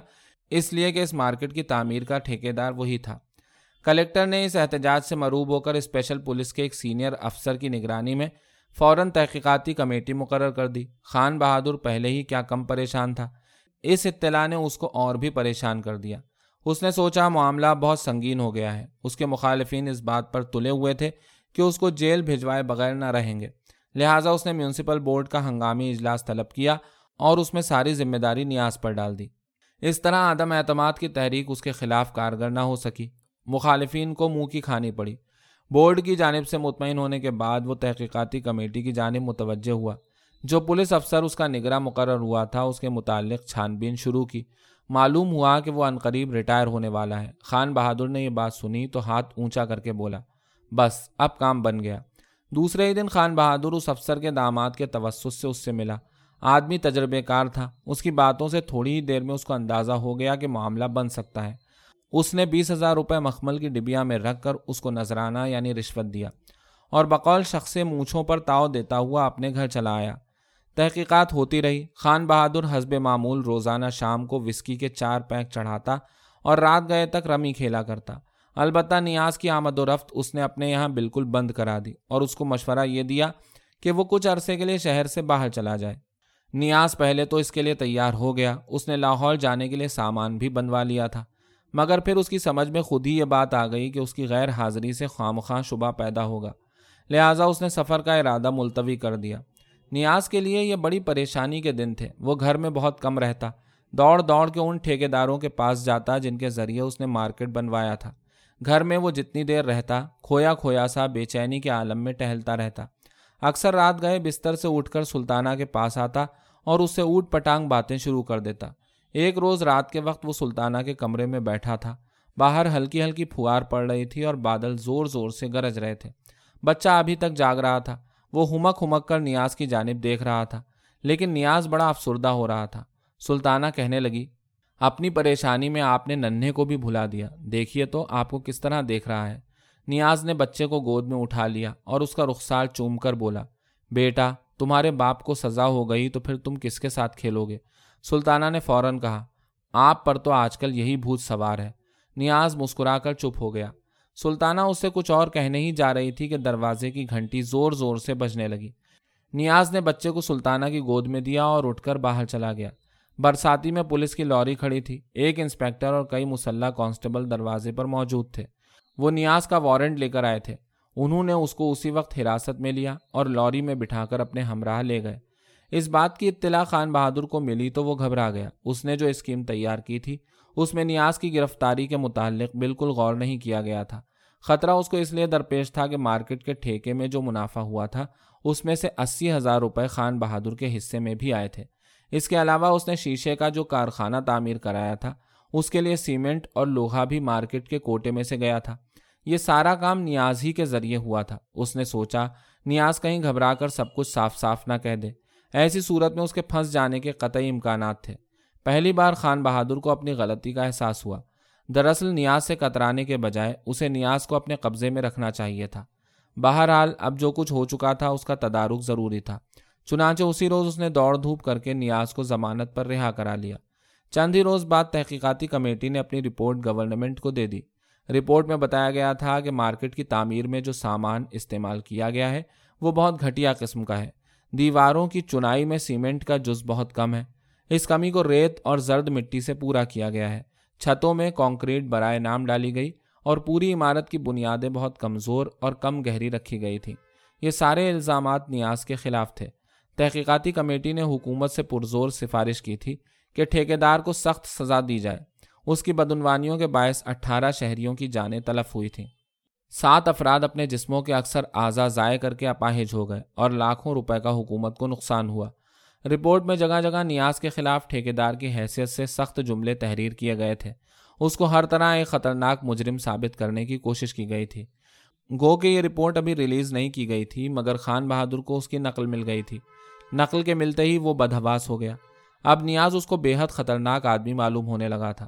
اس لیے کہ اس مارکیٹ کی تعمیر کا ٹھیکیدار وہی تھا۔ کلیکٹر نے اس احتجاج سے مروب ہو کر اسپیشل پولیس کے ایک سینئر افسر کی نگرانی میں فوراً تحقیقاتی کمیٹی مقرر کر دی۔ خان بہادر پہلے ہی کیا کم پریشان تھا، اس اطلاع نے اس کو اور بھی پریشان کر دیا۔ اس نے سوچا معاملہ بہت سنگین ہو گیا ہے۔ اس کے مخالفین اس بات پر تلے ہوئے تھے کہ اس کو جیل بھجوائے بغیر نہ رہیں گے، لہٰذا اس نے میونسپل بورڈ کا ہنگامی اجلاس طلب کیا اور اس میں ساری ذمہ داری نیاز پر ڈال دی۔ اس طرح عدم اعتماد کی تحریک اس کے خلاف کارگر نہ ہو سکی، مخالفین کو منہ کی کھانی پڑی۔ بورڈ کی جانب سے مطمئن ہونے کے بعد وہ تحقیقاتی کمیٹی کی جانب متوجہ ہوا۔ جو پولیس افسر اس کا نگراں مقرر ہوا تھا، اس کے متعلق چھان بین شروع کی۔ معلوم ہوا کہ وہ عنقریب ریٹائر ہونے والا ہے۔ خان بہادر نے یہ بات سنی تو ہاتھ اونچا کر کے بولا، بس اب کام بن گیا۔ دوسرے ہی دن خان بہادر اس افسر کے داماد کے توسط سے اس سے ملا۔ آدمی تجربہ کار تھا، اس کی باتوں سے تھوڑی ہی دیر میں اس کو اندازہ ہو گیا کہ معاملہ بن سکتا ہے۔ اس نے بیس ہزار روپے مخمل کی ڈبیا میں رکھ کر اس کو نذرانہ یعنی رشوت دیا اور بقول شخص مونچھوں پر تاؤ دیتا ہوا اپنے گھر چلا آیا۔ تحقیقات ہوتی رہی۔ خان بہادر حسب معمول روزانہ شام کو وسکی کے چار پیک چڑھاتا اور رات گئے تک رمی کھیلا کرتا۔ البتہ نیاز کی آمد و رفت اس نے اپنے یہاں بالکل بند کرا دی اور اس کو مشورہ یہ دیا کہ وہ کچھ عرصے کے لیے شہر سے باہر چلا جائے۔ نیاز پہلے تو اس کے لیے تیار ہو گیا، اس نے لاہور جانے کے لیے سامان بھی بنوا لیا تھا، مگر پھر اس کی سمجھ میں خود ہی یہ بات آ گئی کہ اس کی غیر حاضری سے خواہ مخواہ شبہ پیدا ہوگا، لہٰذا اس نے سفر کا ارادہ ملتوی کر دیا۔ نیاز کے لیے یہ بڑی پریشانی کے دن تھے۔ وہ گھر میں بہت کم رہتا، دوڑ دوڑ کے ان ٹھیکیداروں کے پاس جاتا جن کے ذریعے اس نے مارکیٹ بنوایا تھا۔ گھر میں وہ جتنی دیر رہتا، کھویا کھویا سا بے چینی کے عالم میں ٹہلتا رہتا۔ اکثر رات گئے بستر سے اٹھ کر سلطانہ کے پاس آتا اور اس سے اوٹ پٹانگ باتیں شروع کر دیتا۔ ایک روز رات کے وقت وہ سلطانہ کے کمرے میں بیٹھا تھا۔ باہر ہلکی ہلکی پھوار پڑ رہی تھی اور بادل زور زور سے گرج رہے تھے۔ بچہ ابھی تک جاگ رہا تھا، وہ ہمک ہمک کر نیاز کی جانب دیکھ رہا تھا، لیکن نیاز بڑا افسردہ ہو رہا تھا۔ سلطانہ کہنے لگی، اپنی پریشانی میں آپ نے ننھے کو بھی بھلا دیا، دیکھیے تو آپ کو کس طرح دیکھ رہا ہے۔ نیاز نے بچے کو گود میں اٹھا لیا اور اس کا رخسار چوم کر بولا، بیٹا تمہارے باپ کو سزا ہو گئی تو پھر تم کس کے ساتھ کھیلو گے؟ سلطانہ نے فوراً کہا، آپ پر تو آج کل یہی بھوت سوار ہے۔ نیاز مسکرا کر چپ ہو گیا۔ سلطانہ اس سے کچھ اور کہنے ہی جا رہی تھی کہ دروازے کی گھنٹی زور زور سے بجنے لگی۔ نیاز نے بچے کو سلطانہ کی گود میں دیا اور اٹھ کر باہر چلا گیا۔ برساتی میں پولیس کی لاری کھڑی تھی، ایک انسپکٹر اور کئی مسلح کانسٹیبل دروازے پر موجود تھے۔ وہ نیاز کا وارنٹ لے کر آئے تھے۔ انہوں نے اس کو اسی وقت حراست میں لیا اور لاری میں بٹھا کر اپنے ہمراہ لے گئے۔ اس بات کی اطلاع خان بہادر کو ملی تو وہ گھبرا گیا۔ اس نے جو اسکیم تیار کی تھی، اس میں نیاز کی گرفتاری کے متعلق بالکل غور نہیں کیا گیا تھا۔ خطرہ اس کو اس لیے درپیش تھا کہ مارکیٹ کے ٹھیکے میں جو منافع ہوا تھا، اس میں سے اسی ہزار روپے خان بہادر کے حصے میں بھی آئے تھے۔ اس کے علاوہ اس نے شیشے کا جو کارخانہ تعمیر کرایا تھا، اس کے لیے سیمنٹ اور لوہا بھی مارکیٹ کے کوٹے میں سے گیا تھا۔ یہ سارا کام نیاز ہی کے ذریعے ہوا تھا۔ اس نے سوچا نیاز کہیں گھبرا کر سب کچھ صاف صاف نہ کہہ دے، ایسی صورت میں اس کے پھنس جانے کے قطعی امکانات تھے۔ پہلی بار خان بہادر کو اپنی غلطی کا احساس ہوا۔ دراصل نیاز سے کترانے کے بجائے اسے نیاز کو اپنے قبضے میں رکھنا چاہیے تھا۔ بہرحال اب جو کچھ ہو چکا تھا، اس کا تدارک ضروری تھا۔ چنانچہ اسی روز اس نے دوڑ دھوپ کر کے نیاز کو ضمانت پر رہا کرا لیا۔ چند ہی روز بعد تحقیقاتی کمیٹی نے اپنی رپورٹ گورنمنٹ کو دے دی۔ رپورٹ میں بتایا گیا تھا کہ مارکیٹ کی تعمیر میں جو سامان استعمال کیا گیا ہے، وہ بہت گھٹیا قسم کا ہے۔ دیواروں کی چنائی میں سیمنٹ کا جز بہت کم ہے، اس کمی کو ریت اور زرد مٹی سے پورا کیا گیا ہے۔ چھتوں میں کنکریٹ برائے نام ڈالی گئی اور پوری عمارت کی بنیادیں بہت کمزور اور کم گہری رکھی گئی تھیں۔ یہ سارے الزامات نیاز کے خلاف تھے۔ تحقیقاتی کمیٹی نے حکومت سے پرزور سفارش کی تھی کہ ٹھیکیدار کو سخت سزا دی جائے۔ اس کی بدعنوانیوں کے باعث اٹھارہ شہریوں کی جانیں تلف ہوئی تھیں، سات افراد اپنے جسموں کے اکثر اعضاء ضائع کر کے اپاہج ہو گئے اور لاکھوں روپے کا حکومت کو نقصان ہوا۔ رپورٹ میں جگہ جگہ نیاز کے خلاف ٹھیکیدار کی حیثیت سے سخت جملے تحریر کیے گئے تھے، اس کو ہر طرح ایک خطرناک مجرم ثابت کرنے کی کوشش کی گئی تھی۔ گو کہ یہ رپورٹ ابھی ریلیز نہیں کی گئی تھی، مگر خان بہادر کو اس کی نقل مل گئی تھی۔ نقل کے ملتے ہی وہ بدحواس ہو گیا۔ اب نیاز اس کو بے حد خطرناک آدمی معلوم ہونے لگا تھا۔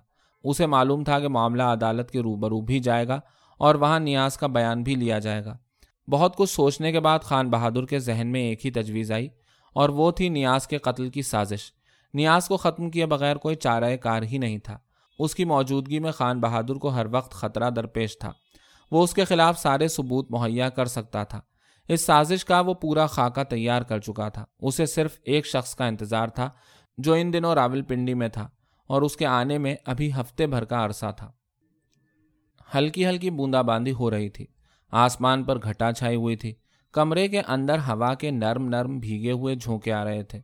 اسے معلوم تھا کہ معاملہ عدالت کے روبرو بھی جائے گا اور وہاں نیاز کا بیان بھی لیا جائے گا۔ بہت کچھ سوچنے کے بعد خان بہادر کے ذہن میں ایک ہی تجویز آئی، اور وہ تھی نیاز کے قتل کی سازش۔ نیاز کو ختم کیے بغیر کوئی چارہ کار ہی نہیں تھا۔ اس کی موجودگی میں خان بہادر کو ہر وقت خطرہ درپیش تھا۔ وہ اس کے خلاف سارے ثبوت مہیا کر سکتا تھا۔ اس سازش کا وہ پورا خاکہ تیار کر چکا تھا۔ اسے صرف ایک شخص کا انتظار تھا جو ان دنوں راول پنڈی میں تھا، اور اس کے آنے میں ابھی ہفتے بھر کا عرصہ تھا۔ ہلکی ہلکی بوندا باندی ہو رہی تھی، آسمان پر گھٹا چھائی ہوئی تھی، کمرے کے اندر ہوا کے نرم نرم بھیگے ہوئے جھونکے آ رہے تھے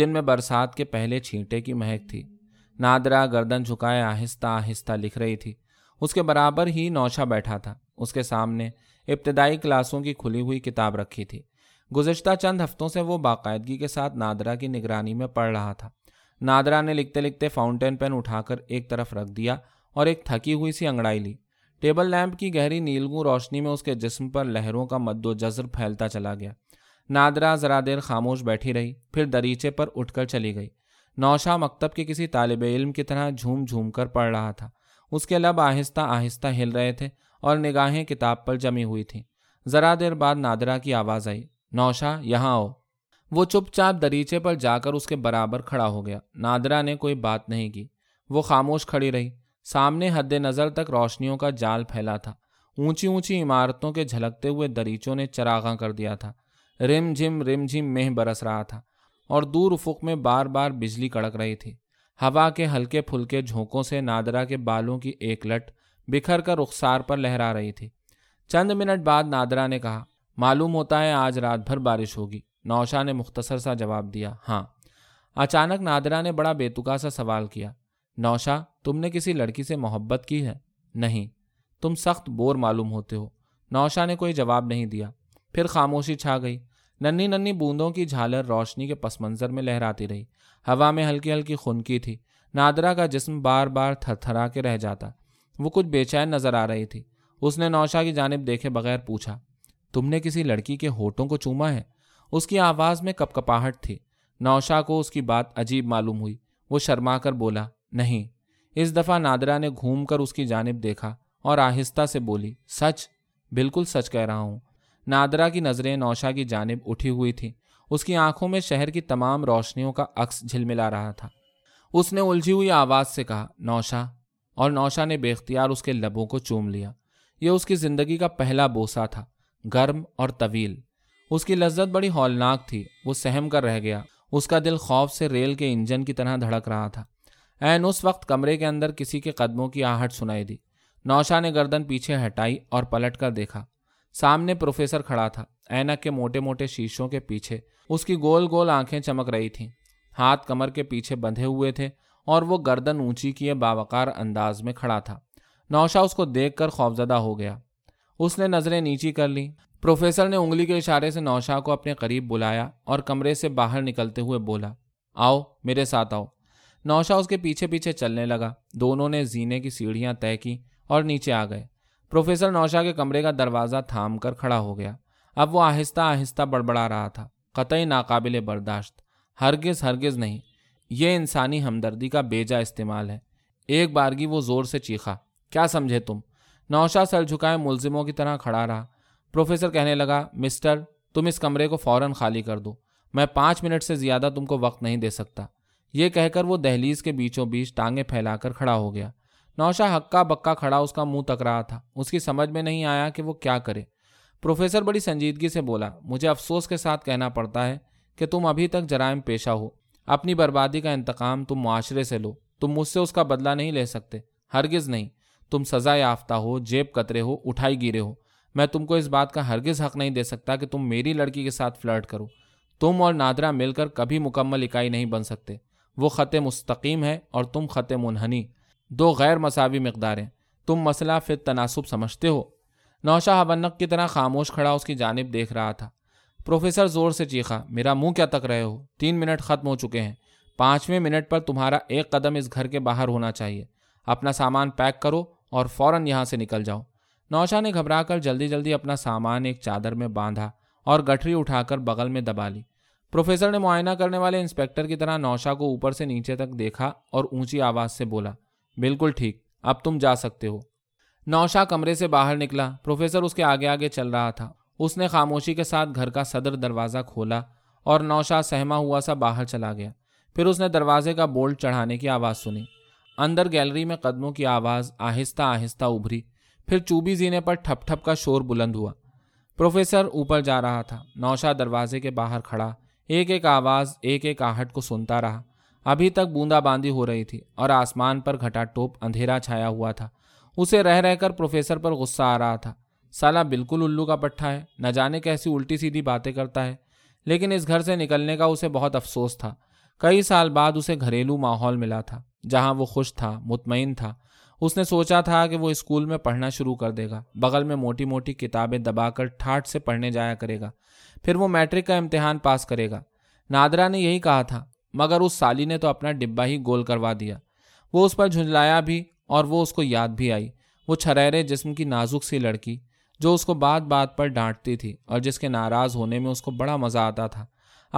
جن میں برسات کے پہلے چھینٹے کی مہک تھی۔ نادرا گردن جھکائے آہستہ آہستہ لکھ رہی تھی۔ اس کے برابر ہی نوشہ بیٹھا تھا۔ اس کے سامنے ابتدائی کلاسوں کی کھلی ہوئی کتاب رکھی تھی۔ گزشتہ چند ہفتوں سے وہ باقاعدگی کے ساتھ نادرا کی نگرانی میں پڑھ رہا تھا۔ نادرا نے لکھتے لکھتے فاؤنٹین پین اٹھا کر ایک طرف رکھ دیا اور ایک تھکی ہوئی سی انگڑائی لی۔ ٹیبل لیمپ کی گہری نیلگوں روشنی میں اس کے جسم پر لہروں کا مد و جزر پھیلتا چلا گیا۔ نادرا ذرا دیر خاموش بیٹھی رہی، پھر دریچے پر اٹھ کر چلی گئی۔ نوشہ مکتب کے کسی طالب علم کی طرح جھوم جھوم کر پڑھ رہا تھا۔ اس کے لب آہستہ آہستہ ہل رہے تھے اور نگاہیں کتاب پر جمی ہوئی تھیں۔ ذرا دیر بعد نادرا کی آواز آئی، نوشہ یہاں آؤ۔ وہ چپ چاپ دریچے پر جا کر اس کے برابر کھڑا ہو گیا۔ نادرا نے کوئی بات نہیں کی، وہ خاموش کھڑی رہی۔ سامنے حد نظر تک روشنیوں کا جال پھیلا تھا۔ اونچی اونچی عمارتوں کے جھلکتے ہوئے دریچوں نے چراغاں کر دیا تھا۔ رم جھم رم جھم مہ برس رہا تھا اور دور افق میں بار بار بجلی کڑک رہی تھی۔ ہوا کے ہلکے پھلکے جھونکوں سے نادرا کے بالوں کی ایک لٹ بکھر کر رخسار پر لہرا رہی تھی۔ چند منٹ بعد نادرا نے کہا، معلوم ہوتا ہے آج رات بھر بارش ہوگی۔ نوشہ نے مختصر سا جواب دیا، ہاں۔ اچانک نادرا نے بڑا بے تکا سا سوال کیا، نوشہ تم نے کسی لڑکی سے محبت کی ہے؟ نہیں۔ تم سخت بور معلوم ہوتے ہو۔ نوشہ نے کوئی جواب نہیں دیا۔ پھر خاموشی چھا گئی۔ ننھی ننھی بوندوں کی جھالر روشنی کے پس منظر میں لہراتی رہی۔ ہوا میں ہلکی ہلکی خنکی تھی۔ نادرا کا جسم بار بار تھر تھرا کے رہ جاتا۔ وہ کچھ بے چین نظر آ رہی تھی۔ اس نے نوشہ کی جانب دیکھے بغیر پوچھا، تم نے کسی لڑکی کے ہونٹوں کو چوما ہے؟ اس کی آواز میں کپ کپاہٹ تھی۔ نوشہ کو اس کی بات عجیب معلوم ہوئی۔ وہ شرما کر بولا، نہیں۔ اس دفعہ نادرا نے گھوم کر اس کی جانب دیکھا اور آہستہ سے بولی، سچ؟ بالکل سچ کہہ رہا ہوں۔ نادرا کی نظریں نوشہ کی جانب اٹھی ہوئی تھیں۔ اس کی آنکھوں میں شہر کی تمام روشنیوں کا عکس جھلملا رہا تھا۔ اس نے الجھی ہوئی آواز سے کہا، نوشہ، اور نوشہ نے بے اختیار اس کے لبوں کو چوم لیا۔ یہ اس کی زندگی کا پہلا بوسہ تھا، گرم اور طویل۔ اس کی لذت بڑی ہولناک تھی۔ وہ سہم کر رہ گیا۔ اس کا دل خوف سے ریل کے انجن کی طرح دھڑک رہا تھا۔ عین اس وقت کمرے کے اندر کسی کے قدموں کی آہٹ سنائی دی۔ نوشہ نے گردن پیچھے ہٹائی اور پلٹ کر دیکھا۔ سامنے پروفیسر کھڑا تھا۔ اینک کے موٹے موٹے شیشوں کے پیچھے اس کی گول گول آنکھیں چمک رہی تھیں۔ ہاتھ کمر کے پیچھے بندھے ہوئے تھے اور وہ گردن اونچی کیے باوقار انداز میں کھڑا تھا۔ نوشہ اس کو دیکھ کر خوفزدہ ہو گیا۔ اس نے نظریں نیچی کر لیں۔ پروفیسر نے انگلی کے اشارے سے نوشہ کو اپنے قریب بلایا اور کمرے سے باہر نکلتے ہوئے بولا، آؤ میرے ساتھ آؤ۔ نوشہ اس کے پیچھے پیچھے چلنے لگا۔ دونوں نے زینے کی سیڑھیاں طے کی اور نیچے آ گئے۔ پروفیسر نوشہ کے کمرے کا دروازہ تھام کر کھڑا ہو گیا۔ اب وہ آہستہ آہستہ بڑبڑا رہا تھا، قطعی ناقابل برداشت، ہرگز ہرگز نہیں۔ یہ انسانی ہمدردی کا بیجا استعمال ہے۔ ایک بارگی وہ زور سے چیخا، کیا سمجھے تم؟ نوشہ سر جھکائے ملزموں کی طرح کھڑا رہا۔ پروفیسر کہنے لگا، مسٹر، تم اس کمرے کو فوراً خالی کر دو، میں پانچ منٹ سے زیادہ تم کو وقت نہیں دے سکتا۔ یہ کہہ کر وہ دہلیز کے بیچوں بیچ ٹانگیں پھیلا کر کھڑا ہو گیا۔ نوشہ ہکا بکا کھڑا اس کا منہ تک رہا تھا۔ اس کی سمجھ میں نہیں آیا کہ وہ کیا کرے۔ پروفیسر بڑی سنجیدگی سے بولا، مجھے افسوس کے ساتھ کہنا پڑتا ہے کہ تم ابھی تک جرائم پیشہ ہو۔ اپنی بربادی کا انتقام تم معاشرے سے لو۔ تم مجھ سے اس کا بدلہ نہیں لے سکتے، ہرگز نہیں۔ تم سزا یافتہ ہو، جیب کترے ہو، اٹھائی گیرے ہو۔ میں تم کو اس بات کا ہرگز حق نہیں دے سکتا کہ تم میری لڑکی کے ساتھ فلرٹ کرو۔ تم اور نادرا مل کر کبھی مکمل اکائی نہیں بن سکتے۔ وہ خط مستقیم ہے اور تم خط منحنی، دو غیر مساوی مقداریں، تم مسئلہ فی التناسب سمجھتے ہو۔ نوشاہ حبنق کی طرح خاموش کھڑا اس کی جانب دیکھ رہا تھا۔ پروفیسر زور سے چیخا، میرا منہ کیا تک رہے ہو؟ تین منٹ ختم ہو چکے ہیں، پانچویں منٹ پر تمہارا ایک قدم اس گھر کے باہر ہونا چاہیے۔ اپنا سامان پیک کرو اور فوراً یہاں سے نکل جاؤ۔ نوشاہ نے گھبرا کر جلدی جلدی اپنا سامان ایک چادر میں باندھا اور گٹھری اٹھا کر بغل میں دبا لی۔ پروفیسر نے معائنہ کرنے والے انسپیکٹر کی طرح نوشاہ کو اوپر سے نیچے تک دیکھا اور اونچی آواز سے بولا، بالکل ٹھیک، اب تم جا سکتے ہو۔ نوشاہ کمرے سے باہر نکلا، پروفیسر اس کے آگے آگے چل رہا تھا۔ اس نے خاموشی کے ساتھ گھر کا صدر دروازہ کھولا اور نوشاہ سہما ہوا سا باہر چلا گیا۔ پھر اس نے دروازے کا بولٹ چڑھانے کی آواز سنی۔ اندر گیلری میں قدموں کی آواز آہستہ آہستہ ابھری، پھر چوبی زینے پر ٹھپ ٹھپ کا شور بلند ہوا۔ پروفیسر اوپر جا رہا تھا، نوشاہ دروازے کے باہر کھڑا ایک ایک آواز، ایک ایک آہٹ کو سنتا رہا۔ ابھی تک بوندا باندی ہو رہی تھی اور آسمان پر گھٹا ٹوپ اندھیرا چھایا ہوا تھا۔ اسے رہ رہ کر پروفیسر پر غصہ آ رہا تھا، سالہ بالکل الو کا پٹھا ہے، نہ جانے کیسی الٹی سیدھی باتیں کرتا ہے۔ لیکن اس گھر سے نکلنے کا اسے بہت افسوس تھا۔ کئی سال بعد اسے گھریلو ماحول ملا تھا جہاں وہ خوش تھا، مطمئن تھا۔ اس نے سوچا تھا کہ وہ اسکول میں پڑھنا شروع کر دے گا، بغل میں موٹی موٹی کتابیں دبا کر ٹھاٹ سے پڑھنے جایا کرے گا، پھر وہ میٹرک کا امتحان پاس کرے گا۔ نادرہ نے یہی کہا تھا، مگر اس سالی نے تو اپنا ڈبہ ہی گول کروا دیا۔ وہ اس پر جھنجھلایا بھی اور وہ اس کو یاد بھی آئی، وہ چھریرے جسم کی نازک سی لڑکی جو اس کو بات بات پر ڈانٹتی تھی اور جس کے ناراض ہونے میں اس کو بڑا مزہ آتا تھا۔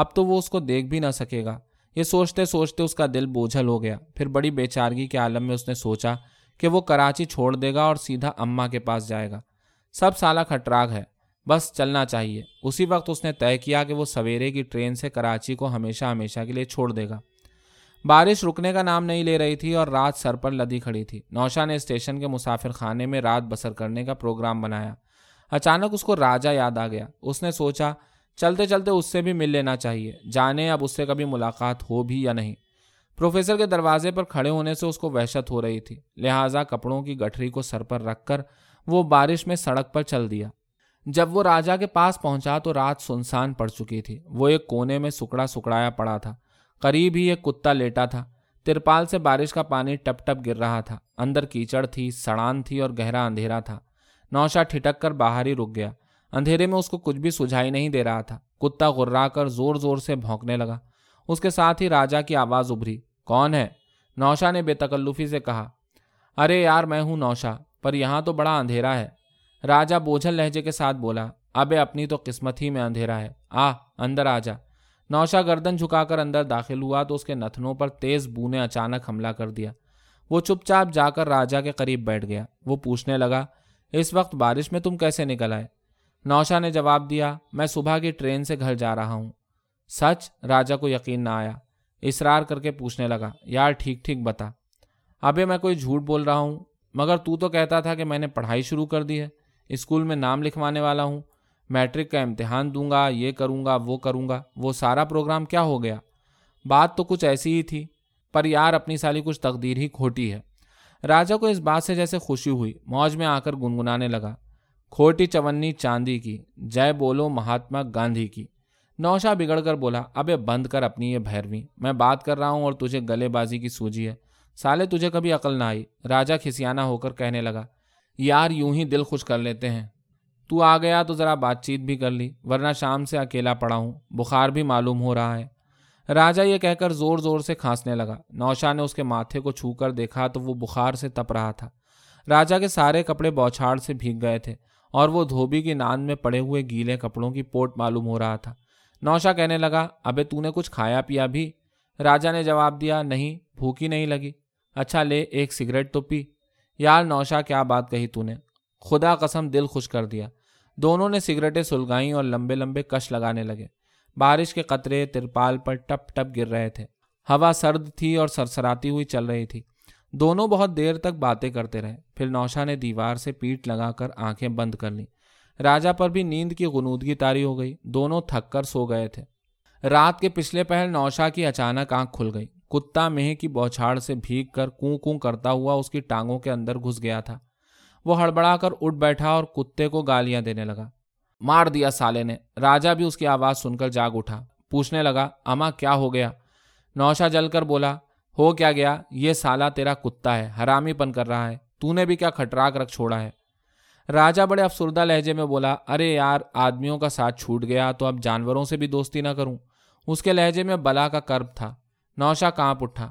اب تو وہ اس کو دیکھ بھی نہ سکے گا۔ یہ سوچتے سوچتے اس کا دل بوجھل ہو گیا۔ پھر بڑی بے چارگی کے عالم میں اس نے سوچا کہ وہ کراچی چھوڑ دے گا اور سیدھا اماں کے پاس جائے گا۔ سب سالہ کھٹراگ ہے، بس چلنا چاہیے۔ اسی وقت اس نے طے کیا کہ وہ سویرے کی ٹرین سے کراچی کو ہمیشہ ہمیشہ کے لیے چھوڑ دے گا۔ بارش رکنے کا نام نہیں لے رہی تھی اور رات سر پر لدی کھڑی تھی۔ نوشاہ نے اسٹیشن کے مسافر خانے میں رات بسر کرنے کا پروگرام بنایا۔ اچانک اس کو راجہ یاد آ گیا۔ اس نے سوچا چلتے چلتے اس سے بھی مل لینا چاہیے، جانے اب اس سے کبھی ملاقات ہو بھی یا نہیں۔ پروفیسر کے دروازے پر کھڑے ہونے سے اس کو وحشت ہو رہی تھی، لہٰذا کپڑوں کی گٹھری کو سر پر رکھ کر وہ بارش میں سڑک پر چل دیا۔ جب وہ راجہ کے پاس پہنچا تو رات سنسان پڑ چکی تھی۔ وہ ایک کونے میں سکڑا سکڑایا پڑا تھا، قریب ہی ایک کتا لیٹا تھا۔ ترپال سے بارش کا پانی ٹپ ٹپ گر رہا تھا۔ اندر کیچڑ تھی، سڑان تھی اور گہرا اندھیرا تھا۔ نوشاہ ٹھٹک کر باہر ہی رک گیا۔ اندھیرے میں اس کو کچھ بھی سجھائی نہیں دے رہا تھا۔ کتا غرا کر زور زور سے بھونکنے لگا۔ اس کے ساتھ ہی راجہ کی آواز ابھری، کون ہے؟ نوشاہ نے بے تکلفی سے کہا، ارے یار میں ہوں نوشاہ، پر یہاں تو بڑا اندھیرا ہے۔ راجہ بوجھل لہجے کے ساتھ بولا، ابے اپنی تو قسمت ہی میں اندھیرا ہے، آ اندر آ جا۔ نوشاہ گردن جھکا کر اندر داخل ہوا تو اس کے نتنوں پر تیز بو نے اچانک حملہ کر دیا۔ وہ چپ چاپ جا کر راجہ کے قریب بیٹھ گیا۔ وہ پوچھنے لگا، اس وقت بارش میں تم کیسے نکل آئے؟ نوشاہ نے جواب دیا، میں صبح کی ٹرین سے گھر جا رہا ہوں۔ سچ؟ راجہ کو یقین نہ آیا، اصرار کر کے پوچھنے لگا، یار ٹھیک ٹھیک بتا، ابے میں کوئی جھوٹ بول رہا ہوں؟ مگر تو تو کہتا تھا کہ میں نے پڑھائی شروع کر دی ہے، اسکول میں نام لکھوانے والا ہوں، میٹرک کا امتحان دوں گا، یہ کروں گا، وہ کروں گا، وہ سارا پروگرام کیا ہو گیا؟ بات تو کچھ ایسی ہی تھی، پر یار اپنی سالی کچھ تقدیر ہی کھوٹی ہے۔ راجہ کو اس بات سے جیسے خوشی ہوئی، موج میں آ کر گنگنانے لگا، کھوٹی چونی چاندی کی، جے بولو مہاتما گاندھی کی۔ نوشاہ بگڑ کر بولا، ابے بند کر اپنی یہ بھیرویں، میں بات کر رہا ہوں اور تجھے گلے بازی کی سوجی ہے، سالے تجھے کبھی عقل نہ آئی۔ راجہ کھسیانہ ہو کر کہنے لگا، یار یوں ہی دل خوش کر لیتے ہیں، تو آ گیا تو ذرا بات چیت بھی کر لی، ورنہ شام سے اکیلا پڑا ہوں، بخار بھی معلوم ہو رہا ہے۔ راجہ یہ کہہ کر زور زور سے کھانسنے لگا۔ نوشاہ نے اس کے ماتھے کو چھو کر دیکھا تو وہ بخار سے تپ رہا تھا۔ راجہ کے سارے کپڑے بوچھاڑ سے بھیگ گئے تھے اور وہ دھوبی کی نان میں پڑے ہوئے گیلے کپڑوں کی پوٹ معلوم ہو رہا تھا۔ نوشاہ کہنے لگا، ابے تو نے کچھ کھایا پیا بھی؟ راجہ نے جواب دیا، نہیں بھوکی نہیں لگی۔ اچھا لے ایک سگریٹ تو پی۔ یار نوشاہ کیا بات کہی تو نے، خدا قسم دل خوش کر دیا۔ دونوں نے سگریٹیں سلگائیں اور لمبے لمبے کش لگانے لگے۔ بارش کے قطرے ترپال پر ٹپ ٹپ گر رہے تھے، ہوا سرد تھی اور سرسراتی ہوئی چل رہی تھی۔ دونوں بہت دیر تک باتیں کرتے رہے، پھر نوشاہ نے دیوار سے پیٹ لگا کر آنکھیں بند کر لیں۔ راجہ پر بھی نیند کی غنودگی طاری ہو گئی، دونوں تھک کر سو گئے تھے۔ رات کے پچھلے پہر نوشاہ کی اچانک آنکھ کھل گئی۔ کتا مہ کی بوچھاڑ سے بھیگ کر کوں کوں کرتا ہوا اس کی ٹانگوں کے اندر گھس گیا تھا۔ وہ ہڑبڑا کر اٹھ بیٹھا اور کتے کو گالیاں دینے لگا، مار دیا سالے نے۔ راجہ بھی اس کی آواز سن کر جاگ اٹھا، پوچھنے لگا، اماں کیا ہو گیا؟ نوشہ جل کر بولا، ہو کیا گیا؟ یہ سالہ تیرا کتا ہے، حرامی پن کر رہا ہے، تو نے بھی کیا کھٹراک رکھ چھوڑا ہے؟ راجہ بڑے افسردہ لہجے میں بولا، ارے یار آدمیوں کا ساتھ چھوٹ گیا تو اب جانوروں سے بھی دوستی نہ کروں؟ اس کے لہجے میں بلا کا کرب تھا۔ نوشہ کانپ اٹھا،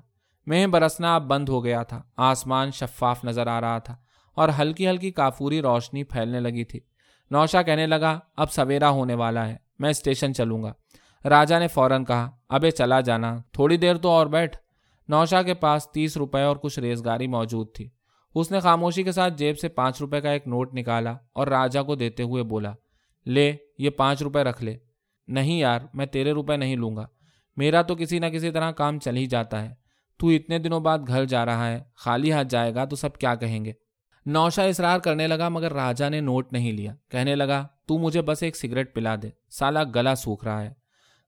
مہ برسنا اب بند ہو گیا تھا، آسمان شفاف نظر آ رہا تھا اور ہلکی ہلکی کافوری روشنی پھیلنے لگی تھی۔ نوشہ کہنے لگا، اب سویرا ہونے والا ہے، میں اسٹیشن چلوں گا۔ راجہ نے فوراً کہا، ابے چلا جانا، تھوڑی دیر تو اور بیٹھ۔ نوشہ کے پاس تیس روپے اور کچھ ریزگاری موجود تھی۔ اس نے خاموشی کے ساتھ جیب سے پانچ روپے کا ایک نوٹ نکالا اور راجہ کو دیتے ہوئے بولا، لے یہ پانچ روپے رکھ لے۔ نہیں یار، میں تیرے روپے نہیں لوں گا، میرا تو کسی نہ کسی طرح کام چل ہی جاتا ہے، تو اتنے دنوں بعد گھر جا رہا ہے، خالی ہاتھ جائے گا تو سب کیا کہیں گے۔ نوشہ اصرار کرنے لگا مگر راجہ نے نوٹ نہیں لیا، کہنے لگا، تو مجھے بس ایک سگریٹ پلا دے، سالا گلا سوکھ رہا ہے۔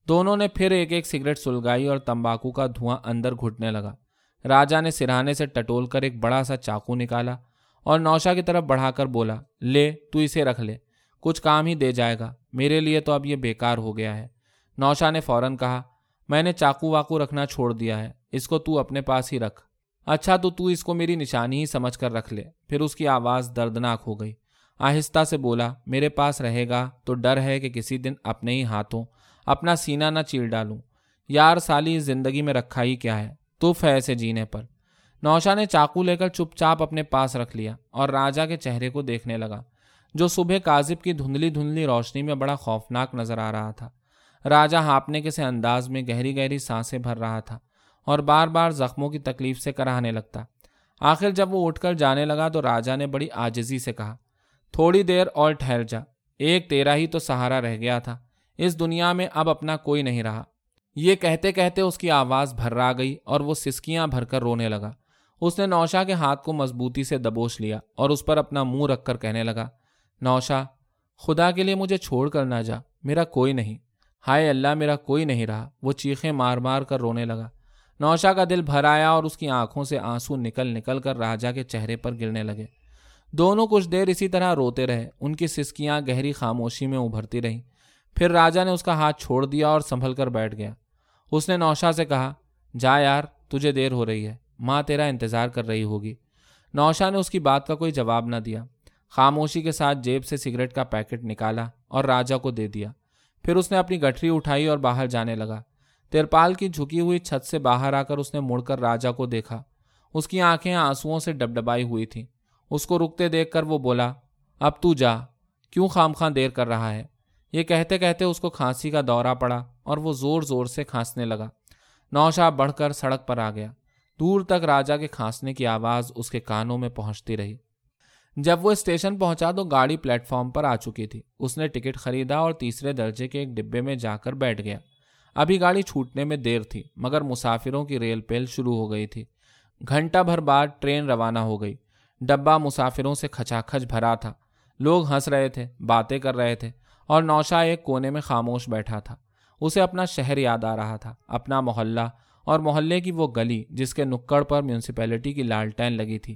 دونوں نے پھر ایک ایک سگریٹ سلگائی اور تمباکو کا دھواں اندر گھٹنے لگا۔ راجہ نے سرہانے سے ٹٹول کر ایک بڑا سا چاقو نکالا اور نوشہ کی طرف بڑھا کر بولا، لے تو اسے رکھ لے، کچھ کام ہی دے جائے گا، میرے لیے تو اب یہ بیکار ہو گیا ہے۔ نوشہ نے فوراً کہا، میں نے چاقو واقو رکھنا چھوڑ دیا ہے، اس کو تو اپنے پاس ہی رکھ۔ اچھا تو تو اس کو میری نشانی ہی سمجھ کر رکھ لے۔ پھر اس کی آواز دردناک ہو گئی، آہستہ سے بولا، میرے پاس رہے گا تو ڈر ہے کہ کسی دن اپنے ہی ہاتھوں اپنا سینہ نہ چیر ڈالوں۔ یار سالی اس زندگی میں رکھا ہی کیا ہے، تف ہے ایسے جینے پر۔ نوشہ نے چاقو لے کر چپ چاپ اپنے پاس رکھ لیا اور راجہ کے چہرے کو دیکھنے لگا جو صبح کاذب کی دھندلی دھندلی روشنی میں بڑا خوفناک نظر آ رہا تھا۔ راجہ ہانپنے کے سے انداز میں گہری گہری سانسیں بھر رہا تھا اور بار بار زخموں کی تکلیف سے کراہنے لگتا۔ آخر جب وہ اٹھ کر جانے لگا تو راجہ نے بڑی عاجزی سے کہا، تھوڑی دیر اور ٹھہر جا، ایک تیرا ہی تو سہارا رہ گیا تھا، اس دنیا میں اب اپنا کوئی نہیں رہا۔ یہ کہتے کہتے اس کی آواز بھرا گئی اور وہ سسکیاں بھر کر رونے لگا۔ اس نے نوشہ کے ہاتھ کو مضبوطی سے دبوچ لیا اور اس پر اپنا منہ رکھ کر کہنے لگا، نوشہ خدا کے لیے مجھے چھوڑ کر نہ جا، میرا کوئی نہیں، ہائے اللہ میرا کوئی نہیں رہا۔ وہ چیخیں مار مار کر رونے لگا۔ نوشہ کا دل بھر آیا اور اس کی آنکھوں سے آنسو نکل نکل کر راجہ کے چہرے پر گرنے لگے۔ دونوں کچھ دیر اسی طرح روتے رہے، ان کی سسکیاں گہری خاموشی میں ابھرتی رہیں۔ پھر راجہ نے اس کا ہاتھ چھوڑ دیا اور سنبھل کر بیٹھ گیا۔ اس نے نوشہ سے کہا، جا یار تجھے دیر ہو رہی ہے، ماں تیرا انتظار کر رہی ہوگی۔ نوشہ نے اس کی بات کا کوئی جواب نہ دیا، خاموشی کے ساتھ جیب سے سگریٹ کا پیکٹ نکالا اور راجہ کو دے دیا۔ پھر اس نے اپنی گٹھری اٹھائی اور باہر جانے لگا۔ ترپال کی جھکی ہوئی چھت سے باہر آ کر اس نے مڑ کر راجہ کو دیکھا، اس کی آنکھیں آنسوؤں سے ڈبڈبائی ہوئی تھیں۔ اس کو رکتے دیکھ کر وہ بولا، اب تو جا، کیوں خام خواہ دیر کر رہا ہے؟ یہ کہتے کہتے اس کو کھانسی کا دورہ پڑا اور وہ زور زور سے کھانسنے لگا۔ نوشہ بڑھ کر سڑک پر آ گیا، دور تک راجہ کے کھانسنے کی آواز اس کے کانوں میں پہنچتی رہی۔ جب وہ اسٹیشن پہنچا تو گاڑی پلیٹ فارم پر آ چکی تھی۔ اس نے ٹکٹ خریدا اور تیسرے درجے کے ایک ڈبے میں جا کر بیٹھ گیا۔ ابھی گاڑی چھوٹنے میں دیر تھی مگر مسافروں کی ریل پیل شروع ہو گئی تھی۔ گھنٹہ بھر بعد ٹرین روانہ ہو گئی۔ ڈبہ مسافروں سے کھچاکھچ بھرا تھا، لوگ ہنس رہے تھے، باتیں کر رہے تھے اور نوشہ ایک کونے میں خاموش بیٹھا تھا۔ اسے اپنا شہر یاد آ رہا تھا، اپنا محلہ اور محلے کی وہ گلی جس کے نکڑ پر میونسپیلٹی کی لالٹین لگی تھی،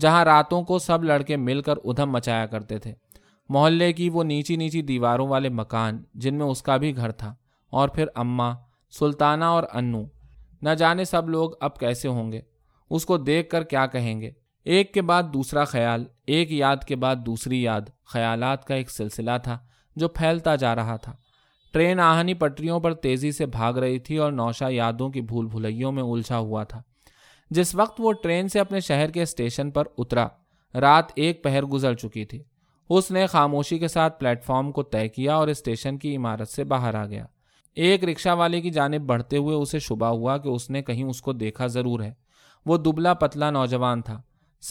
جہاں راتوں کو سب لڑکے مل کر ادھم مچایا کرتے تھے، محلے کی وہ نیچی نیچی دیواروں والے مکان جن میں اس کا بھی گھر تھا، اور پھر اماں، سلطانہ اور انو، نہ جانے سب لوگ اب کیسے ہوں گے، اس کو دیکھ کر کیا کہیں گے۔ ایک کے بعد دوسرا خیال، ایک یاد کے بعد دوسری یاد، خیالات کا ایک سلسلہ تھا جو پھیلتا جا رہا تھا۔ ٹرین آہنی پٹریوں پر تیزی سے بھاگ رہی تھی اور نوشہ یادوں کی بھول بھلائیوں میں الجھا ہوا تھا۔ جس وقت وہ ٹرین سے اپنے شہر کے اسٹیشن پر اترا، رات ایک پہر گزر چکی تھی۔ اس نے خاموشی کے ساتھ پلیٹ فارم کو طے کیا اور اسٹیشن کی عمارت سے باہر آ گیا۔ ایک رکشہ والے کی جانب بڑھتے ہوئے اسے شبہ ہوا کہ اس نے کہیں اس کو دیکھا ضرور ہے۔ وہ دبلا پتلا نوجوان تھا،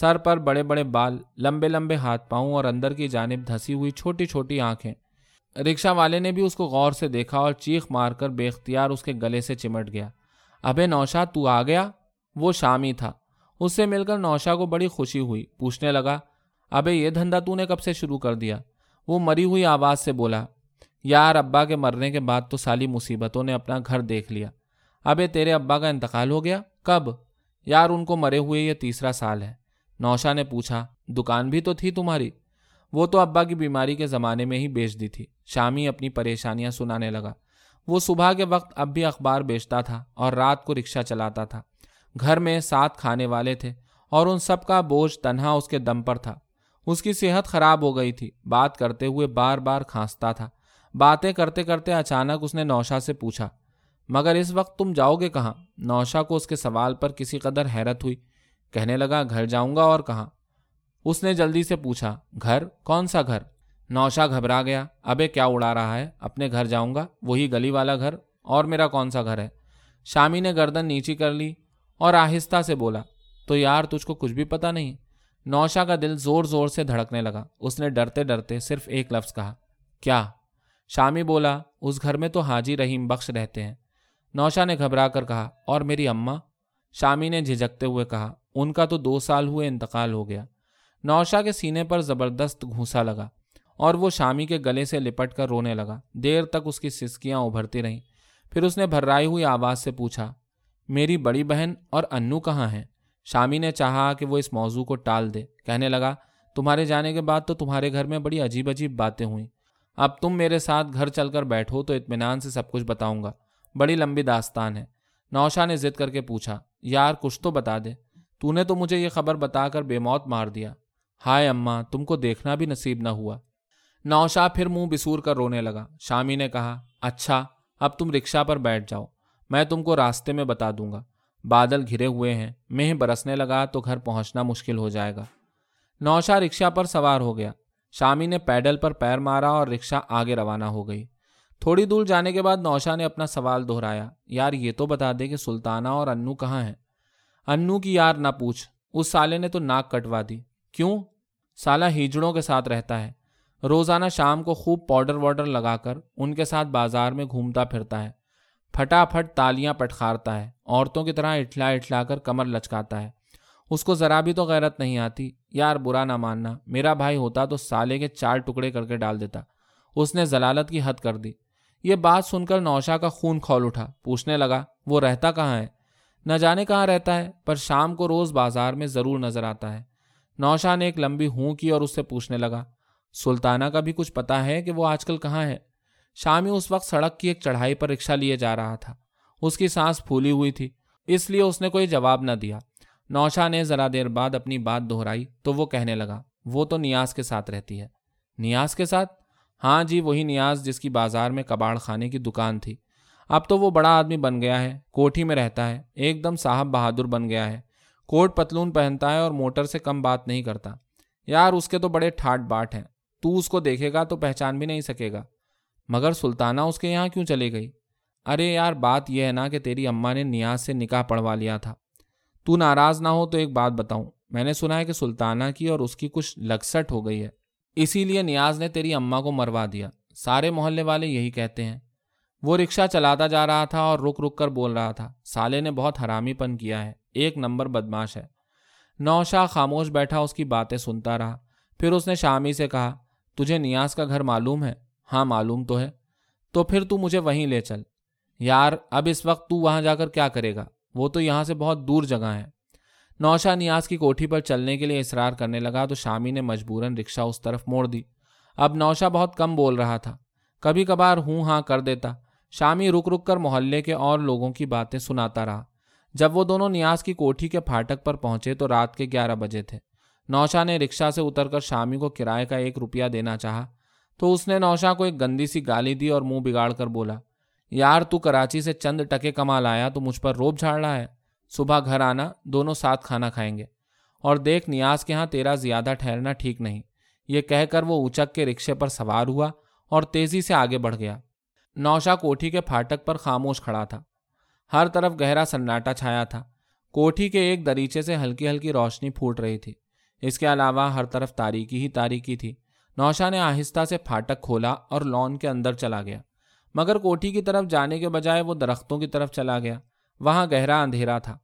سر پر بڑے بڑے بال، لمبے لمبے ہاتھ پاؤں اور اندر کی جانب دھسی ہوئی چھوٹی چھوٹی آنکھیں۔ رکشہ والے نے بھی اس کو غور سے دیکھا اور چیخ مار کر بے اختیار اس کے گلے سے چمٹ گیا، ابے نوشہ تو آ گیا۔ وہ شامی تھا، اس سے مل کر نوشہ کو بڑی خوشی ہوئی۔ پوچھنے لگا، ابے یہ دھندا تو نے کب سے شروع کر دیا؟ وہ مری ہوئی آواز سے بولا، یار ابا کے مرنے کے بعد تو سالی مصیبتوں نے اپنا گھر دیکھ لیا۔ ابے تیرے ابا کا انتقال ہو گیا؟ کب؟ یار ان کو مرے ہوئے یہ تیسرا سال ہے۔ نوشہ نے پوچھا، دکان بھی تو تھی تمہاری؟ وہ تو ابا کی بیماری کے زمانے میں ہی بیچ دی تھی، شامی اپنی پریشانیاں سنانے لگا۔ وہ صبح کے وقت اب بھی اخبار بیچتا تھا اور رات کو رکشہ چلاتا تھا۔ گھر میں سات کھانے والے تھے اور ان سب کا بوجھ تنہا اس کے دم پر تھا۔ اس کی صحت خراب ہو گئی تھی، بات کرتے ہوئے بار بار کھانستا تھا۔ باتیں کرتے کرتے اچانک اس نے نوشا سے پوچھا، مگر اس وقت تم جاؤ گے کہاں؟ نوشا کو اس کے سوال پر کسی قدر حیرت ہوئی، کہنے لگا گھر جاؤں گا، اور کہاں؟ اس نے جلدی سے پوچھا، گھر؟ کون سا گھر؟ نوشا گھبرا گیا، ابے کیا اڑا رہا ہے، اپنے گھر جاؤں گا، وہی گلی والا گھر، اور میرا کون سا گھر ہے؟ شامی نے گردن نیچی کر لی اور آہستہ سے بولا، تو یار تجھ کو کچھ بھی پتہ نہیں؟ نوشا کا دل زور زور سے دھڑکنے لگا۔ اس نے ڈرتے ڈرتے صرف ایک لفظ کہا، کیا؟ شامی بولا، اس گھر میں تو حاجی رحیم بخش رہتے ہیں۔ نوشا نے گھبرا کر کہا، اور میری اماں؟ شامی نے جھجکتے ہوئے کہا، ان کا تو دو سال ہوئے انتقال ہو گیا۔ نوشا کے سینے پر زبردست گھونسا لگا اور وہ شامی کے گلے سے لپٹ کر رونے لگا۔ دیر تک اس کی سسکیاں ابھرتی رہیں، پھر اس نے بھررائی ہوئی آواز سے پوچھا، میری بڑی بہن اور انو کہاں ہیں؟ شامی نے چاہا کہ وہ اس موضوع کو ٹال دے، کہنے لگا، تمہارے جانے کے بعد تو تمہارے گھر میں بڑی عجیب عجیب باتیں ہوئیں، اب تم میرے ساتھ گھر چل کر بیٹھو تو اطمینان سے سب کچھ بتاؤں گا، بڑی لمبی داستان ہے۔ نوشا نے ضد کر کے پوچھا، یار کچھ تو بتا دے، تو نے تو مجھے یہ خبر بتا کر بے موت مار دیا، ہائے اماں تم کو دیکھنا بھی نصیب نہ ہوا۔ نوشا پھر منہ بسور کر رونے لگا۔ شامی نے کہا، اچھا اب تم رکشہ پر بیٹھ جاؤ، میں تم کو راستے میں بتا دوں گا، بادل گھرے ہوئے ہیں، مینہ برسنے لگا تو گھر پہنچنا مشکل ہو جائے گا۔ نوشا رکشہ پر سوار ہو گیا، شامی نے پیڈل پر پیر مارا اور رکشہ آگے روانہ ہو گئی۔ تھوڑی دور جانے کے بعد نوشا نے اپنا سوال دہرایا، یار یہ تو بتا دے کہ سلطانہ اور انو کہاں ہیں؟ انو کی یار نہ پوچھ، اس سالے نے تو ناک کٹوا دی۔ کیوں؟ سالہ ہیجڑوں کے ساتھ رہتا ہے، روزانہ شام کو خوب پاؤڈر واڈر لگا کر ان کے ساتھ بازار میں گھومتا پھرتا ہے، پھٹا پھٹ تالیاں پٹخارتا ہے، عورتوں کی طرح اٹھلا اٹھلا کر کمر لچکاتا ہے، اس کو ذرا بھی تو غیرت نہیں آتی۔ یار برا نہ ماننا، میرا بھائی ہوتا تو سالے کے چار ٹکڑے کر کے ڈال دیتا، اس نے ضلالت کی حد کر دی۔ یہ بات سن کر نوشا کا خون کھول اٹھا، پوچھنے لگا، وہ رہتا کہاں ہے؟ نہ جانے کہاں رہتا ہے، پر شام کو روز بازار میں ضرور نظر آتا ہے۔ نوشا نے ایک لمبی ہوں کی اور اس سے پوچھنے لگا، سلطانہ کا بھی کچھ پتا ہے کہ وہ آج کل کہاں ہے؟ شامی اس وقت سڑک کی ایک چڑھائی پر رکشہ لیے جا رہا تھا، اس کی سانس پھولی ہوئی تھی، اس لیے اس نے کوئی جواب نہ دیا۔ نوشا نے ذرا دیر بعد اپنی بات دہرائی تو وہ کہنے لگا، وہ تو نیاز کے ساتھ رہتی ہے۔ نیاز کے ساتھ؟ ہاں جی، وہی نیاز جس کی بازار میں کباڑ خانے کی دکان تھی، اب تو وہ بڑا آدمی بن گیا ہے، کوٹھی میں رہتا ہے، ایک دم صاحب بہادر بن گیا ہے، کوٹ پتلون پہنتا ہے اور موٹر سے کم بات نہیں کرتا۔ یار اس کے تو بڑے ٹھاٹ باٹ ہیں، تو اس کو دیکھے گا تو پہچان بھی نہیں سکے گا۔ مگر سلطانہ اس کے یہاں کیوں چلی گئی؟ ارے یار بات یہ ہے نا کہ تیری اماں نے نیاز سے نکاح پڑھوا لیا تھا۔ تو ناراض نہ ہو تو ایک بات بتاؤں، میں نے سنا ہے کہ سلطانہ کی اور اس کی کچھ لگسٹ ہو گئی ہے، اسی لیے نیاز نے تیری اماں کو مروا دیا، سارے محلے والے یہی کہتے ہیں۔ وہ رکشہ چلاتا جا رہا تھا اور رک رک کر بول رہا تھا، سالے نے بہت حرامی پن کیا ہے، ایک نمبر بدماش ہے۔ نوشا خاموش بیٹھا اس کی باتیں سنتا رہا، پھر اس نے شامی سے کہا، تجھے نیاز کا گھر معلوم ہے؟ ہاں معلوم تو ہے۔ تو پھر تو مجھے وہیں لے چل۔ یار اب اس وقت تو وہاں جا کر کیا کرے گا، وہ تو یہاں سے بہت دور جگہ ہے۔ نوشا نیاز کی کوٹھی پر چلنے کے لیے اصرار کرنے لگا تو شامی نے مجبوراً رکشہ اس طرف موڑ دی۔ اب نوشا بہت کم بول رہا تھا، کبھی کبھار ہوں ہاں کر دیتا۔ شامی رک رک کر محلے کے اور لوگوں کی باتیں سناتا رہا۔ جب وہ دونوں نیاز کی کوٹھی کے پھاٹک پر پہنچے تو رات کے گیارہ بجے تھے۔ نوشا نے رکشہ سے اتر کر شامی کو کرائے کا ایک روپیہ دینا چاہا تو اس نے نوشا کو ایک گندی سی گالی دی اور منہ بگاڑ کر بولا، یار تو کراچی سے چند ٹکے کما لایا تو مجھ پر روب جھاڑ رہا ہے، صبح گھر آنا، دونوں ساتھ کھانا کھائیں گے، اور دیکھ نیاز کے ہاں تیرا زیادہ ٹھہرنا ٹھیک نہیں۔ یہ کہہ کر وہ اچک کے رکشے پر سوار ہوا اور تیزی سے آگے بڑھ گیا۔ نوشا کوٹھی کے پھاٹک پر خاموش کھڑا تھا، ہر طرف گہرا سناٹا چھایا تھا، کوٹھی کے ایک دریچے سے ہلکی ہلکی روشنی پھوٹ رہی تھی، اس کے علاوہ ہر طرف تاریکی ہی تاریکی تھی۔ نوشا نے آہستہ سے پھاٹک کھولا اور لان کے اندر چلا گیا، مگر کوٹھی کی طرف جانے کے بجائے وہ درختوں کی طرف چلا گیا، وہاں گہرا اندھیرا تھا۔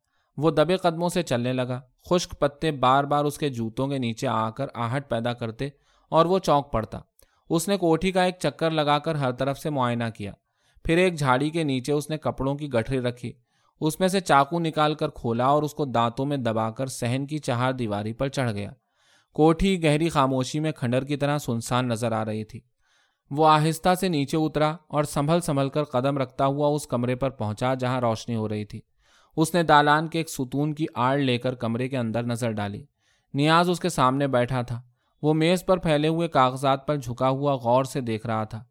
وہ دبے قدموں سے چلنے لگا، خشک پتے بار بار اس کے جوتوں کے نیچے آ کر آہٹ پیدا کرتے اور وہ چونک پڑتا۔ اس نے کوٹھی کا ایک چکر لگا کر ہر طرف سے معائنہ کیا، پھر ایک جھاڑی کے نیچے اس نے کپڑوں کی گٹھری رکھی، اس میں سے چاقو نکال کر کھولا اور اس کو دانتوں میں دبا کر صحن کی چہار دیواری پر چڑھ گیا۔ کوٹھی گہری خاموشی میں کھنڈر کی طرح سنسان نظر آ رہی تھی۔ وہ آہستہ سے نیچے اترا اور سنبھل سنبھل کر قدم رکھتا ہوا اس کمرے پر پہنچا جہاں روشنی ہو رہی تھی۔ اس نے دالان کے ایک ستون کی آڑ لے کر کمرے کے اندر نظر ڈالی۔ نیاز اس کے سامنے بیٹھا تھا، وہ میز پر پھیلے ہوئے کاغذات پر جھکا ہوا غور سے دیکھ رہا تھا۔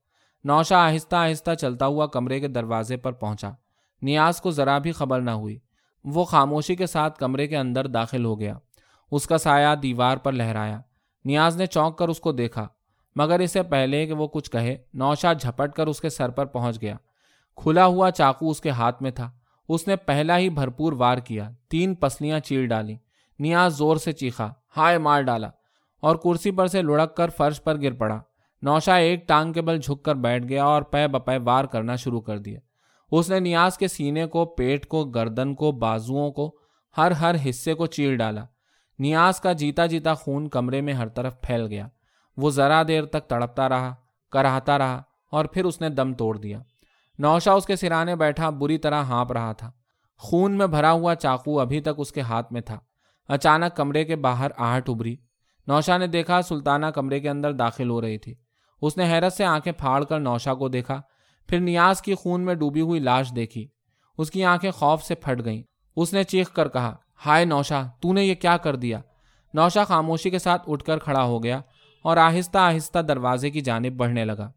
نوشہ آہستہ آہستہ چلتا ہوا کمرے کے دروازے پر پہنچا۔ نیاز کو ذرا بھی خبر نہ ہوئی، وہ خاموشی کے ساتھ کمرے کے اندر داخل ہو گیا۔ اس کا سایہ دیوار پر لہرایا۔ نیاز نے چونک کر اس کو دیکھا، مگر اس سے پہلے کہ وہ کچھ کہے نوشہ جھپٹ کر اس کے سر پر پہنچ گیا۔ کھلا ہوا چاقو اس کے ہاتھ میں تھا، اس نے پہلا ہی بھرپور وار کیا، تین پسلیاں چیر ڈالیں۔ نیاز زور سے چیخا، ہائے مار ڈالا، اور کرسی پر سے لڑک کر فرش پر گر پڑا۔ نوشہ ایک ٹانگ کے بل جھک کر بیٹھ گیا اور پے بپے وار کرنا شروع کر دیا۔ اس نے نیاز کے سینے کو، پیٹ کو، گردن کو، بازوؤں کو، ہر ہر حصے کو چیر ڈالا۔ نیاز کا جیتا جیتا خون کمرے میں ہر طرف پھیل گیا۔ وہ ذرا دیر تک تڑپتا رہا، کراہتا رہا، اور پھر اس نے دم توڑ دیا۔ نوشہ اس کے سرانے بیٹھا بری طرح ہانپ رہا تھا۔ خون میں بھرا ہوا چاقو ابھی تک اس کے ہاتھ میں تھا۔ اچانک کمرے کے باہر آہٹ ابری۔ نوشہ نے دیکھا سلطانہ کمرے کے اندر داخل ہو رہی تھی۔ اس نے حیرت سے آنکھیں پھاڑ کر نوشہ کو دیکھا، پھر نیاز کی خون میں ڈوبی ہوئی لاش دیکھی۔ اس کی آنکھیں خوف سے پھٹ گئیں۔ اس نے چیخ کر کہا، ہائے نوشہ، تو نے یہ کیا کر دیا؟ نوشہ خاموشی کے ساتھ اٹھ کر کھڑا ہو گیا اور آہستہ آہستہ دروازے کی جانب بڑھنے لگا۔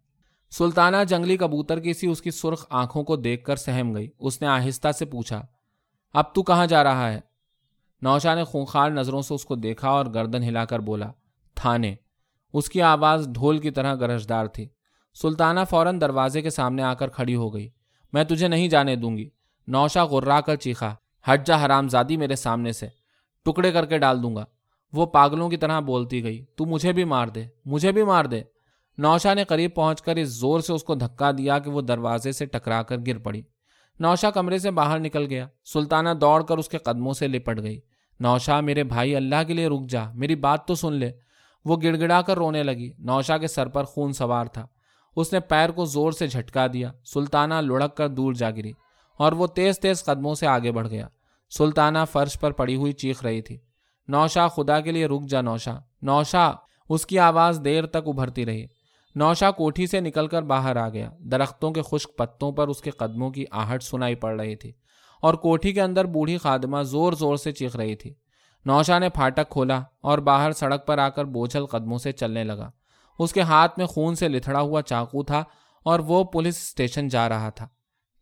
سلطانہ جنگلی کبوتر کی سی اس کی سرخ آنکھوں کو دیکھ کر سہم گئی۔ اس نے آہستہ سے پوچھا، اب تو کہاں جا رہا ہے؟ نوشہ نے خونخوار نظروں سے اس کو دیکھا اور گردن ہلا کر بولا، تھانے۔ اس کی آواز ڈھول کی طرح گرجدار تھی۔ سلطانہ فوراً دروازے کے سامنے آ کر کھڑی ہو گئی۔ میں تجھے نہیں جانے دوں گی، نوشہ غرّا کر چیخا، ہٹ جا حرام زادی میرے سامنے سے، ٹکڑے کر کے ڈال دوں گا۔ وہ پاگلوں کی طرح بولتی گئی، تو مجھے بھی مار دے، مجھے بھی مار دے۔ نوشہ نے قریب پہنچ کر اس زور سے اس کو دھکا دیا کہ وہ دروازے سے ٹکرا کر گر پڑی۔ نوشہ کمرے سے باہر نکل گیا۔ سلطانہ دوڑ کر اس کے قدموں سے لپٹ گئی۔ نوشہ میرے بھائی، اللہ کے لیے رک جا، میری بات تو سن لے۔ وہ گڑ گڑا کر رونے لگی۔ نوشہ کے سر پر خون سوار تھا۔ اس نے پیر کو زور سے جھٹکا دیا۔ سلطانہ لڑھک کر دور جا گری اور وہ تیز تیز قدموں سے آگے بڑھ گیا۔ سلطانہ فرش پر پڑی ہوئی چیخ رہی تھی، نوشہ خدا کے لیے رک جا، نوشہ، نوشہ۔ اس کی آواز دیر تک ابھرتی رہی۔ نوشہ کوٹھی سے نکل کر باہر آ گیا۔ درختوں کے خشک پتوں پر اس کے قدموں کی آہٹ سنائی پڑ رہی تھی اور کوٹھی کے اندر بوڑھی خادمہ زور زور سے چیخ رہی تھی۔ نوشہ نے پھاٹک کھولا اور باہر سڑک پر آ کر بوجھل قدموں سے چلنے لگا۔ اس کے ہاتھ میں خون سے لتھڑا ہوا چاقو تھا اور وہ پولیس اسٹیشن جا رہا تھا۔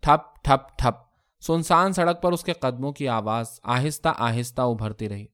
ٹھپ ٹھپ ٹھپ سنسان سڑک پر اس کے قدموں کی آواز آہستہ آہستہ ابھرتی رہی۔